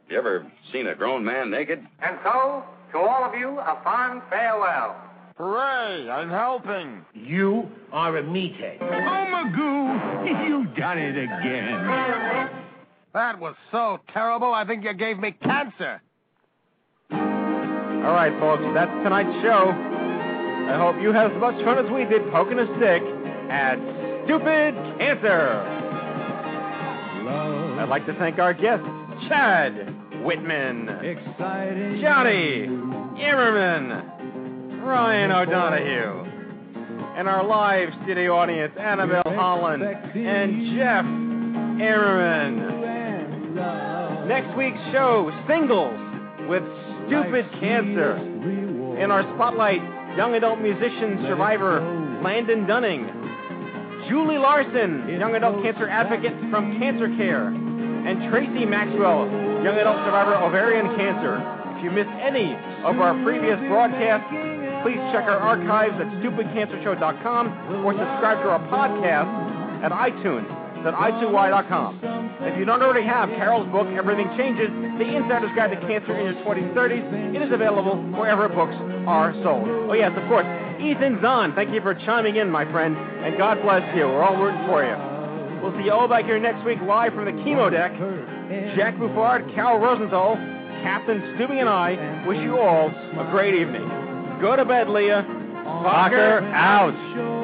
You ever seen a grown man naked? And so, to all of you, a fond farewell. Hooray, I'm helping. You are a meathead. Oh, Magoo, you've done it again. That was so terrible, I think you gave me cancer. All right, folks, that's tonight's show. I hope you had as much fun as we did poking a stick at Stupid Cancer. Love. I'd like to thank our guests, Chad Whitman, Exciting Jonny Imerman, Ryan O'Donoghue, and our live studio audience, Annabelle Holland and Jeff Imerman. Next week's show, Singles with Stupid Cancer. In our spotlight, young adult musician survivor Landon Dunning, Julie Larson, young adult cancer advocate from Cancer Care, and Tracy Maxwell, young adult survivor ovarian cancer. If you missed any of our previous broadcasts, please check our archives at stupid cancer show dot com or subscribe to our podcast at iTunes at i two y dot com. If you don't already have Carol's book, Everything Changes, The Insider's Guide to Cancer in Your twenties and thirties, it is available wherever books are sold. Oh, yes, of course, Ethan Zahn, thank you for chiming in, my friend, and God bless you. We're all rooting for you. We'll see you all back here next week live from the chemo deck. Jack Bouffard, Carol Rosenthal, Captain Stubing, and I wish you all a great evening. Go to bed, Leah. Fucker out.